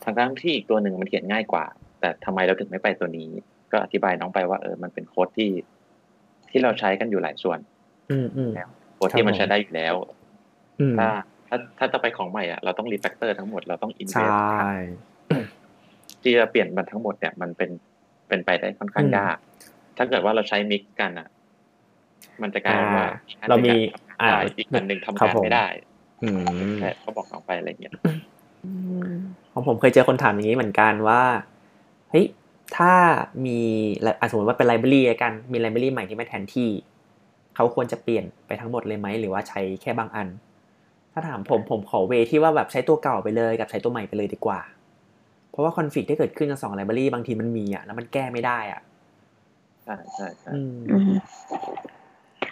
ทั้งทั้งที่อีกตัวหนึ่งมันเขียนง่ายกว่าแต่ทำไมเราถึงไม่ไปตัวนี้ก็อธิบายน้องไปว่าเออมันเป็นโค้ดที่ที่เราใช้กันอยู่หลายส่วนโค้ดที่มันใช้ได้อยู่แล้วถ้าถ้าถ้าจะไปของใหม่อ่ะเราต้องรีแฟกเตอร์ทั้งหมดเราต้องอินเวสต์ที่จะเปลี่ยนมันทั้งหมดเนี่ยมันเป็นเป็นไปได้ค่อนข้างยากถ้าเกิดว่าเราใช้มิกซ์กันอ่ะมันจะกลายว่าเรามีอีกอันหนึ่งทำงานไม่ได้เขาบอกน้องไปอะไรเงี้ยของผมเคยเจอคนถามอย่างนี้เหมือนกันว่าเฮ้ยถ้ามีสมมติว่าเป็นไลบรารีกันมีไลบรารีใหม่ที่ไม่แทนที่เขาควรจะเปลี่ยนไปทั้งหมดเลยไหมหรือว่าใช้แค่บางอันถ้าถามผมผมขอเวที่ว่าแบบใช้ตัวเก่าไปเลยกับใช้ตัวใหม่ไปเลยดีกว่าเพราะว่าคอนฟลิกต์ที่เกิดขึ้นกับสองไลบรารีบางทีมันมีอ่ะแล้วมันแก้ไม่ได้อ่ะใช่ใช่ใช่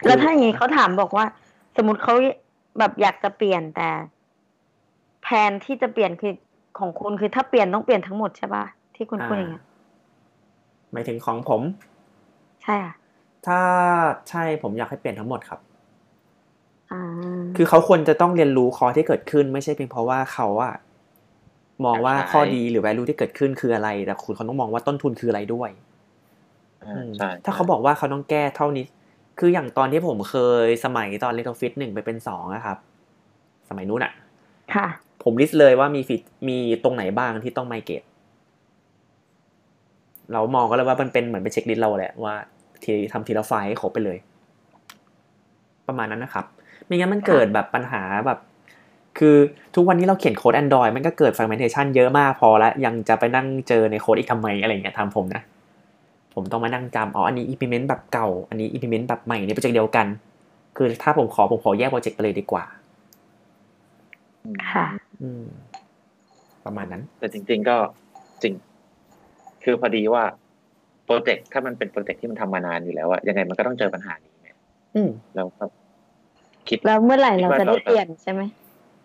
แล้วถ้าอย่างนี้เขาถามบอกว่าสมมติเขาแบบอยากจะเปลี่ยนแต่แผนที่จะเปลี่ยนคือของคุณคือถ้าเปลี่ยนต้องเปลี่ยนทั้งหมดใช่ป่ะที่คุณพูดอย่างเงี้ยหมายถึงของผมใช่ค่ะถ้าใช่ผมอยากให้เปลี่ยนทั้งหมดครับคือเขาควรจะต้องเรียนรู้คอที่เกิดขึ้นไม่ใช่เพียงเพราะว่าเขาอะมองว่าข้อดีหรือ value ที่เกิดขึ้นคืออะไรแต่คุณเขาต้องมองว่าต้นทุนคืออะไรด้วยถ้าเขาบอกว่าเขาต้องแก้เท่านี้คืออย่างตอนที่ผมเคยสมัยตอน Retrofit หนึ่งไปเป็นสองนะครับสมัยนู้นอะค่ะผมลิสต์เลยว่ามีฟีมีตรงไหนบ้างที่ต้อง migrateเรามองก็เลยว่ามันเป็นเหมือนเป็นเช็คลิสต์เราแหละว่าที่ทำทีละไฟล์ให้ครบไปเลยประมาณนั้นนะครับไม่งั้นมันเกิดแบบปัญหาแบบคือทุกวันนี้เราเขียนโค้ด Android มันก็เกิด fragmentation เยอะมากพอแล้วยังจะไปนั่งเจอในโค้ดอีกทำไมอะไรอย่างเงี้ยทำผมนะผมต้องมานั่งจำอ๋ออันนี้ implement แบบเก่าอันนี้ implement แบบใหม่ในโปรเจกต์เดียวกันคือถ้าผมขอผมขอแยกโปรเจกต์ไปเลยดีกว่าค่ะประมาณนั้นแต่จริงๆก็จริงคือพอดีว่าโปรเจกต์ถ้ามันเป็นโปรเจกต์ที่มันทำมานานอยู่แล้วอะยังไงมันก็ต้องเจอปัญหานี้เนี่ยแล้วก็คิดแล้วเมื่อไหร่เราจะได้เปลี่ยนใช่ไหม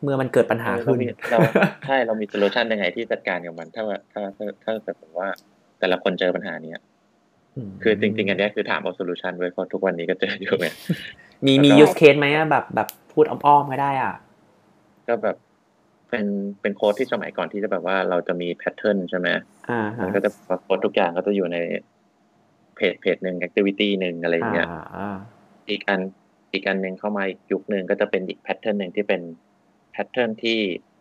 เมื่อมันเกิดปัญหาขึ้นเราใช่เรามีโซลูชันยังไงที่จัดการกับมันถ้าถ้าถ้าถ้าแบบว่าแต่ละคนเจอปัญหานี้คือจริงๆอันนี้คือถามเอาโซลูชันไว้เพราะทุกวันนี้ก็เจออยู่ไงมีมียูสเคสไหมอะแบบแบบพูดอ้อมๆก็ได้อ่ะก็แบบเป็นเป็นโค้ดที่สมัยก่อนที่จะแบบว่าเราจะมีแพทเทิร์นใช่ไหมอ่าฮะก็จะโค้ดทุกอย่างก็จะอยู่ในเพจเพจหนึ่งแอคทิวิตี้หนึ่งอะไรอย่างเงี้ยอีกอันอีกอันหนึ่งเข้ามาอีกยุคหนึ่งก็จะเป็นอีกแพทเทิร์นหนึ่งที่เป็นแพทเทิร์นที่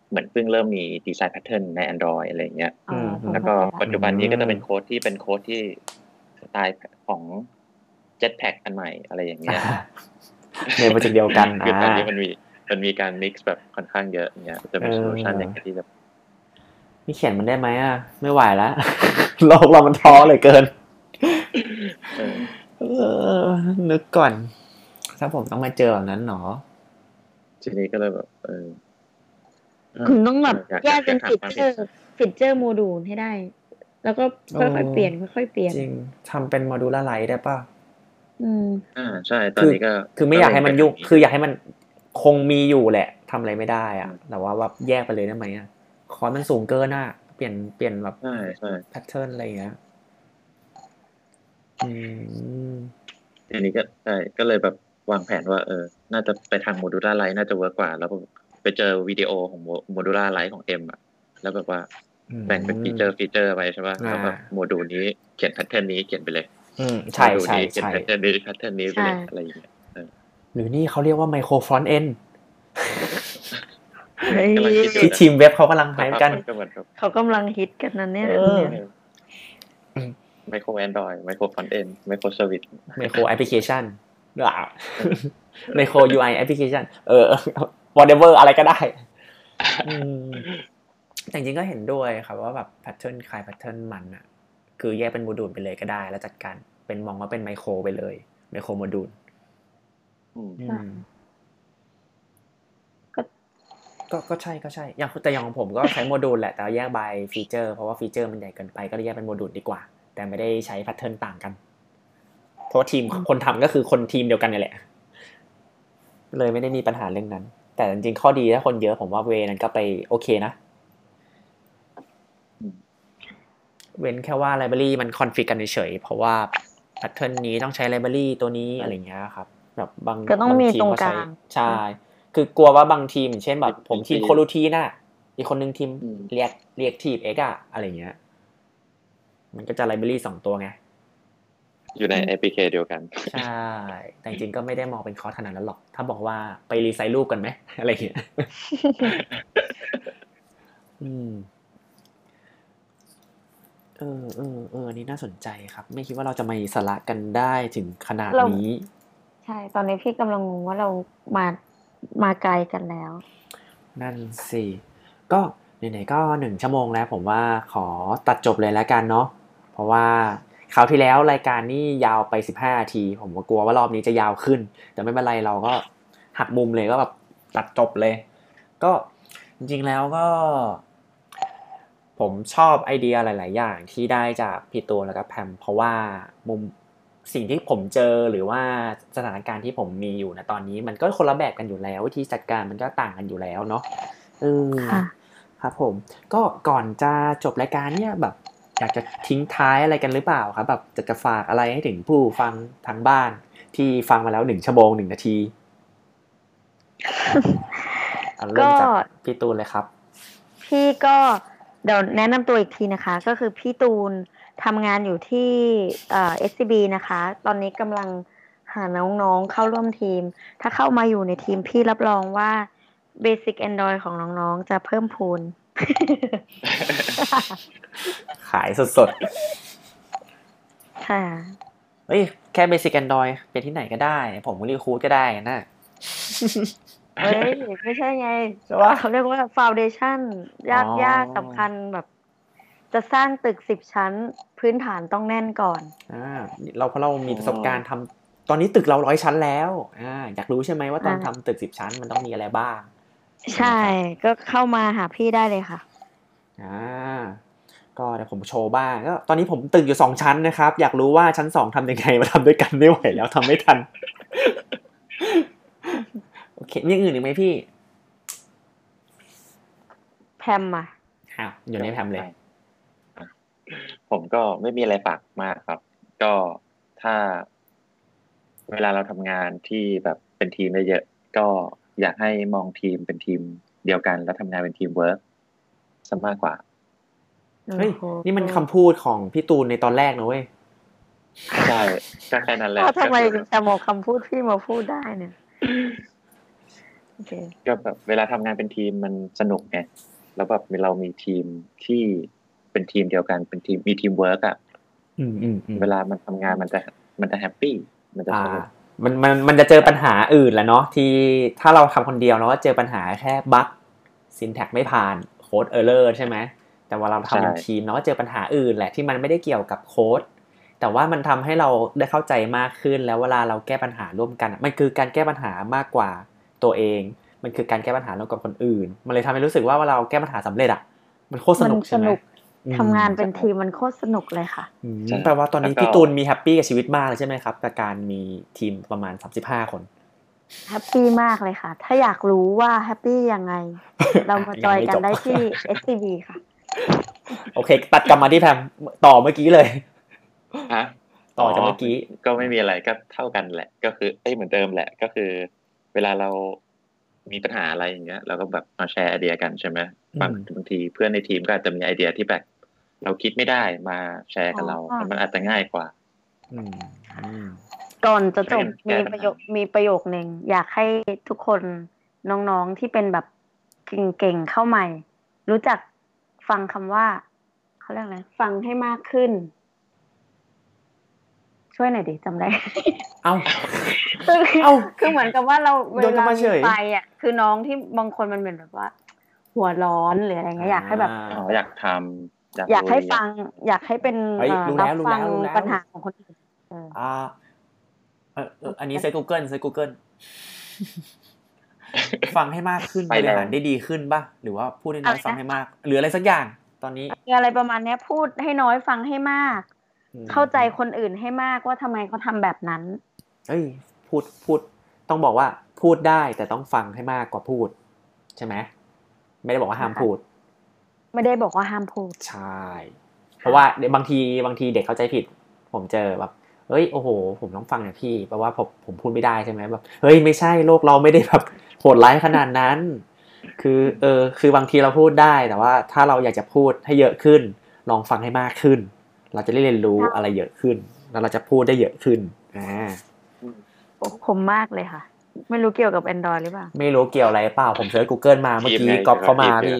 เหมือนเพิ่งเริ่มมีดีไซน์แพทเทิร์นใน Android อะไรอย่างเงี้ยแล้วก็ปัจจุบันนี้ก็จะเป็นโค้ดที่เป็นโค้ดที่สไตล์ของ Jetpack อันใหม่อะไรอย่างเงี้ยในโปรเจกต์เดียวกันคือตอนนี้มันมีมันมีการ mix แบบค่อนข้างเยอะเนี่ยจะเป็นโซลูชันอย่างที่แบบนี่เขียนมันได้ไหมอ่ะไม่ไหวแล้วโลกเรามันท้อเลยเกินนึกก่อนถ้าผมต้องมาเจอแบบนั้นหนอทีนี้ก็เลยแบบเออคุณต้องแบบแยกเป็นฟีเจอร์ฟีเจอร์โมดูลให้ได้แล้วก็ค่อยๆเปลี่ยนค่อยๆเปลี่ยนจริงทำเป็นโมดูลละไลท์ได้ป่ะอืมอ่าใช่ตอนนี้ก็คือไม่อยากให้มันยุ่งคืออยากให้มันคงมีอยู่แหละทำอะไรไม่ได้อะแต่ว่าแบบแยกไปเลยได้ไหมอะคอสมันสูงเกินอะเปลี่ยนเปลี่ยนแบบแพทเทิร์นอะไรอย่างเงี้ยอืมอันนี้ก็ใช่ก็เลยแบบวางแผนว่าเออน่าจะไปทางโมดูล่าไลท์น่าจะเวิร์กกว่าแล้วไปเจอวิดีโอของโมดูล่าไลท์ของเอ็มอะแล้วแบบว่าแบ่งเป็นฟีเจอร์ฟีเจอร์ไปใช่ป่ะแล้วแบบโมดูลนี้เขียนแพทเทิร์นนี้เขียนไปเลยอืมใช่ใช่ใช่แพทเทิร์นนี้แพทเทิร์นนี้ไปเลยอะไรอย่างเงี้ยหรือนี่เขาเรียกว่าไมโครฟรอนต์เอนที่ทีมเว็บเขากำลังไฮป์กันเขากำลังฮิตกันนั่นเนี่ยไมโครแอนดรอยไมโครฟรอนต์เอนไมโครเซอร์วิสไมโครแอปพลิเคชันหรือเปล่าไมโคร ยู ไอ แอปพลิเคชันเออ whatever อะไรก็ได้แต่จริงก็เห็นด้วยครับว่าแบบแพทเทิร์นคลายแพทเทิร์นมันอ่ะคือแยกเป็นโมดูลไปเลยก็ได้แล้วจัดการเป็นมองว่าเป็นไมโครไปเลยไมโครโมดูลก็ ก็ก็ใช่ก็ใช่อย่างแต่อย่างของผมก็ใช้โมดูลแหละแต่แยกบายฟีเจอร์เพราะว่าฟีเจอร์มันใหญ่เกินไปก็เลยแยกเป็นโมดูลดีกว่าแต่ไม่ได้ใช้แพทเทิร์นต่างกันเพราะทีมคนทำก็คือคนทีมเดียวกันนี่แหละเลยไม่ได้มีปัญหาเรื่องนั้นแต่จริงๆข้อดีถ้าคนเยอะผมว่าเวนั้นก็ไปโอเคนะเว้นแค่ว่าไลบรารีมันคอนฟิกกันเฉยๆเพราะว่าแพทเทิร์นนี้ต้องใช้ไลบรารีตัวนี้อะไรเงี้ยครับแบบบางก็ต้องมีตรงกลางใช่คือกลัวว่าบางทีมเช่นแบบผมทีมโคลูทีน่ะอีกคนนึงทีมเรียกเรียกทีม X อ่ะอะไรเงี้ยมันก็จะไลบรารีสองตัวไงอยู่ใน เอ พี เค เดียวกันใช่แต่จริงๆก็ไม่ได้มองเป็นคอร์สขนาดนั้นหรอกถ้าบอกว่าไปรีไซเคิลรูปกันมั้ยอะไรเงี้ยอืมเออเออเอออันนี้น่าสนใจครับไม่คิดว่าเราจะมาสาระกันได้ถึงขนาดนี้ใช่ตอนนี้พี่กำลังงงว่าเรามามาไกลกันแล้วนั่นสิก็ไหนๆก็หนึ่งชั่วโมงแล้วผมว่าขอตัดจบเลยแล้วกันเนาะเพราะว่าคราวที่แล้วรายการนี่ยาวไปสิบห้านาทีผมก็กลัวว่ารอบนี้จะยาวขึ้นแต่ไม่เป็นไรเราก็หักมุมเลยก็แบบตัดจบเลยก็จริงๆแล้วก็ผมชอบไอเดียหลายๆอย่างที่ได้จากพี่ตัวแล้วก็แพมเพราะว่ามุมสิ่งที่ผมเจอหรือว่าสถานการณ์ที่ผมมีอยู่นะตอนนี้มันก็คนละแบบกันอยู่แล้ววิธีจัดการมันก็ต่างกันอยู่แล้วเนาะเออครับผมก็ก่อนจะจบรายการเนี่ยแบบอยากจะทิ้งท้ายอะไรกันหรือเปล่าครับแบบจะจะฝากอะไรให้ถึงผู้ฟังทางบ้านที่ฟังมาแล้วหนึ่งชั่วโมงหนึ่งนาทีเอาเริ่มจากพี่ตูนเลยครับพี่ก็เดี๋ยวแนะนำตัวอีกทีนะคะก็คือพี่ตูนทำงานอยู่ที่เอ่อ เอส ซี บี นะคะตอนนี้กำลังหาน้องๆเข้าร่วมทีมถ้าเข้ามาอยู่ในทีมพี่รับรองว่า Basic Android ของน้องๆจะเพิ่มพูนขายสดๆค่ะเฮ้ยแค่ Basic Android เป็นที่ไหนก็ได้ผมรีคูดก็ได้นะเฮ้ยไม่ใช่ไงเขาเรียกว่า Foundation ยากๆสำคัญแบบจะสร้างตึกสิบชั้นพื้นฐานต้องแน่นก่อนอ่าเราเพราะเรามีประสบการณ์ทำตอนนี้ตึกเราหนึ่งร้อยชั้นแล้วอ่าอยากรู้ใช่ไหมว่าตอนทำตึกสิบชั้นมันต้องมีอะไรบ้างใช่ก็เข้ามาหาพี่ได้เลยค่ะอ่าก็เดี๋ยวผมโชว์บ้างก็ตอนนี้ผมตึกอยู่สองชั้นนะครับอยากรู้ว่าชั้นสองทำยังไงมาทำด้วยกันไม่ไหวแล้วทำไม่ทันโอเคมีอย่างอื่นอีกไหมพี่แพมอ่ะอ้าวอยู่ในแพมเลยผมก็ไม่มีอะไรฝากมากครับก็ถ้าเวลาเราทำงานที่แบบเป็นทีมเยอะๆก็อยากให้มองทีมเป็นทีมเดียวกันแล้วทำงานเป็นทีมเวิร์คซะมากกว่าเฮ้ยนี่มันคำพูดของพี่ตูนในตอนแรกนะเว้ยใช่ก็แค่นั้นแหละทำไมจะมองคำพูดพี่มาพูดได้เนี่ยก็แบบเวลาทำงานเป็นทีมมันสนุกไงแล้วแบบเรามีทีมที่เป็นทีมเดียวกันเป็นทีมมีทีมเวิร์คอ่ะเวลามันทำงานมันจะมันจะแฮปปี้มันจะสนุกมันมันมันจะเจอปัญหาอื่นแหละเนาะที่ถ้าเราทำคนเดียวเราก็เจอปัญหาแค่บั๊กซินแท็กไม่ผ่านโค้ดเออร์เลอร์ใช่ไหมแต่ว่าเราทำเป็นทีมเนาะเจอปัญหาอื่นแหละที่มันไม่ได้เกี่ยวกับโค้ดแต่ว่ามันทำให้เราได้เข้าใจมากขึ้นแล้วเวลาเราแก้ปัญหาร่วมกันมันคือการแก้ปัญหามากกว่าตัวเองมันคือการแก้ปัญหาร่วมกับคนอื่นมันเลยทำให้รู้สึกว่าเวลาเราแก้ปัญหาสำเร็จอ่ะมันโคตรสนุกใช่ไหมทำงานเป็นทีมมันโคตรสนุกเลยค่ะแปลว่าตอนนี้พี่ตูนมีแฮปปี้กับชีวิตมากเลยใช่ไหมครับกับการมีทีมประมาณสามสิบห้าคนแฮปปี้มากเลยค่ะถ้าอยากรู้ว่าแฮปปี้ยังไงเรามาจอยกันได้ที่ เอส ซี บี ค่ะโอเคตัดกลับมาที่แพมต่อเมื่อกี้เลยฮะต่อจากเมื่อกี้ก็ไม่มีอะไรก็เท่ากันแหละก็คือเอ้ยเหมือนเดิมแหละก็คือเวลาเรามีปัญหาอะไรอย่างเงี้ยเราก็แบบมาแชร์ไอเดียกันใช่ไหมบางบางทีเพื่อนในทีมก็อาจจะมีไอเดียที่แบบเราคิดไม่ได้มาแชร์กับเรามันอาจจะง่ายกว่าก่อนจะจบมีประโยคมีประโยคนึงอยากให้ทุกคนน้องๆที่เป็นแบบเก่งๆเข้าใหม่รู้จักฟังคำว่าเขาเรียกอะไรฟังให้มากขึ้นช่วยหน่อยดิจำได้เอาเอาคือเหมือนกับว่าเราเวลาไปอ่ะคือน้องที่บางคนมันเป็นแบบว่าหัวร้อนหรืออะไรเงี้ยอยากให้แบบอยากทำอยากให้ฟังอยากให้เป็นรับฟังปัญหาของคนอื่นอ่าอันนี้ใช้ Google ใช้ Google ฟังให้มากขึ้นบริหารได้ดีขึ้นป่ะหรือว่าพูดให้น้อยฟังให้มากหรืออะไรสักอย่างตอนนี้อะไรประมาณนี้พูดให้น้อยฟังให้มากเข้าใจคนอื่นให้มากว่าทำไมเขาทำแบบนั้นเอ้ยพูดพูดต้องบอกว่าพูดได้แต่ต้องฟังให้มากกว่าพูดใช่ไหมไม่ได้บอกว่าห้ามพูดไม่ได้บอกว่าห้ามพูดใช่เพราะว่าบางทีบางทีเด็กเข้าใจผิดผมเจอแบบเฮ้ยโอ้โหผมต้องฟังนะพี่เพราะว่าผมผมพูดไม่ได้ใช่ไหมแบบเฮ้ยไม่ใช่โลกเราไม่ได้แบบโหดร้ายขนาดนั้นคือเออคือบางทีเราพูดได้แต่ว่าถ้าเราอยากจะพูดให้เยอะขึ้นลองฟังให้มากขึ้นเราจะได้เรียนรู้อะไรเยอะขึ้นแล้วเราจะพูดได้เยอะขึ้นอ่าผมมากเลยค่ะไม่รู้เกี่ยวกับ Android หรือเปล่าไม่รู้เกี่ยวอะไรเปล่าผมเสิร์ช Google มาเมื่อกี้ก๊อปเข้ามาพี่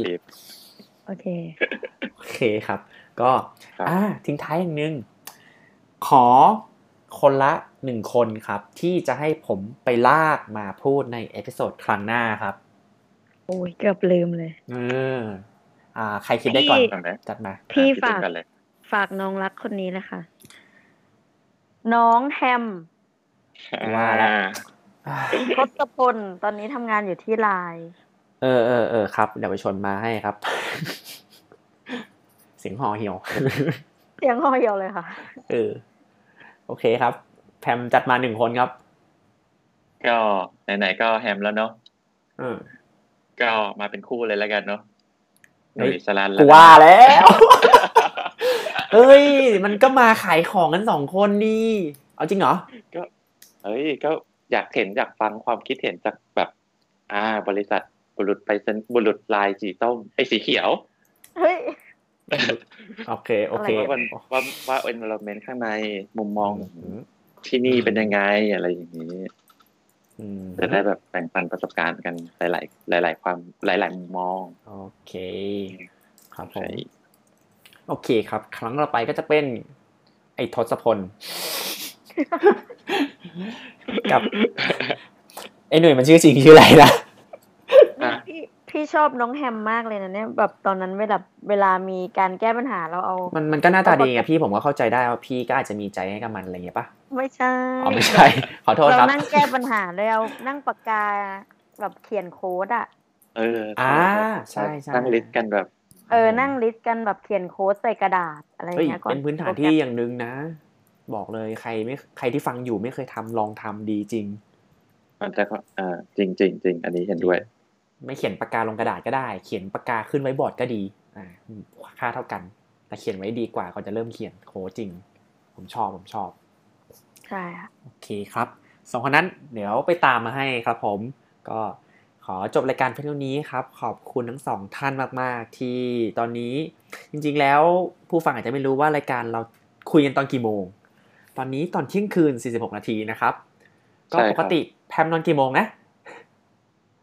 โอเคโอเคครับก็อ่าทิ้งท้ายอย่างนึงขอคนละหนึ่งคนครับที่จะให้ผมไปลากมาพูดในเอพิโซดครั้งหน้าครับโอ้ยเกือบลืมเลยเอออ่าใครคิดได้ก่อนจัดมาพี่ฝากฝากน้องรักคนนี้เลยค่ะน้องแฮมว่าแล้วทศพลตอนนี้ทำงานอยู่ที่ ไลน์ เออเออเออครับเดี๋ยวไปชวนมาให้ครับเสียงหอเหี่ยวเสียงหอเหี่ยวเลยค่ะเออโอเคครับแพมจัดมาหนึ่งคนครับก็ไหนๆก็แฮมแล้วเนาะเออก็มาเป็นคู่เลยแล้วกันเนาะหนุ่ยสลันแล้วว่าแล้วเอ้ยมันก็มาขายของกันสองคนดิเอาจริงเหรอก็เอ้ยก็อยากเห็นอยากฟังความคิดเห็นจากแบบอ่าบริษัทบุรุษไปบุรุษลายสีส้มไอ้สีเขียวเฮ้ยโอเคโอเคว่าว่าว่า environment ข้างในมุมมองที่นี่เป็นยังไงอะไรอย่างนี้จะได้แบบแบ่งปันประสบการณ์กันหลายๆหลายๆความหลายๆมุมมองโอเคครับผมโอเคครับครั้งต่อไปก็จะเป็นไอ้ทศพลกับไอ้หนุ่ยมันชื่อจริงชื่ออะไรนะพี่พี่ชอบน้องแฮมมากเลยนะเนี่ยแบบตอนนั้นเวลาเวลามีการแก้ปัญหาเราเอามันมันก็หน้าตาดีไงพี่ผมก็เข้าใจได้ว่าพี่ก็อาจจะมีใจให้กับมันอะไรอย่างเงี้ยป่ะไม่ใช่อ๋อไม่ใช่ขอโทษครับเรานั่งแก้ปัญหาเลยเอานั่งปากกาแบบเขียนโค้ดอ่ะเอออ่าใช่ๆนั่งลิสต์กันแบบเออนั่งลิสต์กันแบบเขียนโค้ดใส่กระดาษอะไรอย่างเงี้ยก่อนเป็นพื้นฐานที่อย่างนึงนะบอกเลยใครไม่ใครที่ฟังอยู่ไม่เคยทำลองทำดีจริงมันจะเออจริงจริงจริงอันนี้เห็นด้วยไม่เขียนปากกาลงกระดาษก็ได้เขียนปากกาขึ้นไว้บอร์ดก็ดีอ่าค่าเท่ากันแต่เขียนไว้ดีกว่าก่อนจะเริ่มเขียนโค้ดจริงผมชอบผมชอบใช่ค่ะโอเคครับสองคนนั้นเดี๋ยวไปตามมาให้ครับผมก็ขอจบรายการเพียงเท่านี้ครับขอบคุณทั้งสองท่านมากๆที่ตอนนี้จริงๆแล้วผู้ฟังอาจจะไม่รู้ว่ารายการเราคุยกันตอนกี่โมงตอนนี้ตอนเที่ยงคืนสี่สิบหกนาทีนะครับก็ปกติแพมนอนกี่โมงนะ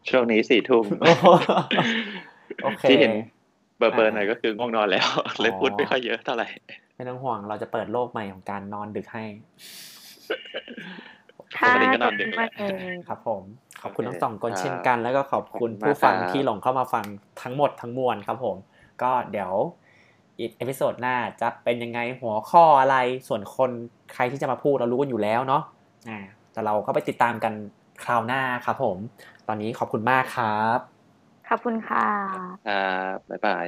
ช่วงนี้สี่ทุ่มโอเคที่เห็นเบอร์เบอร์หน่อยก็คือง่วงนอนแล้วเลยพูดไม่ค่อยเยอะเท่าไหร่ไม่ต้องห่วงเราจะเปิดโลกใหม่ของการนอนดึกให้ปกติก็นอนดึกครับผมขอบคุณทั้งสองคนเช่นกันแล้วก็ขอบคุณผู้ฟังที่หลงเข้ามาฟังทั้งหมดทั้งมวลครับผมก็เดี๋ยวอีกเอพิโซดหน้าจะเป็นยังไงหัวข้ออะไรส่วนคนใครที่จะมาพูดเรารู้กันอยู่แล้วเนาะอ่าแต่เราก็ไปติดตามกันคราวหน้าครับผมตอนนี้ขอบคุณมากครับขอบคุณค่ะครับบ๊ายบาย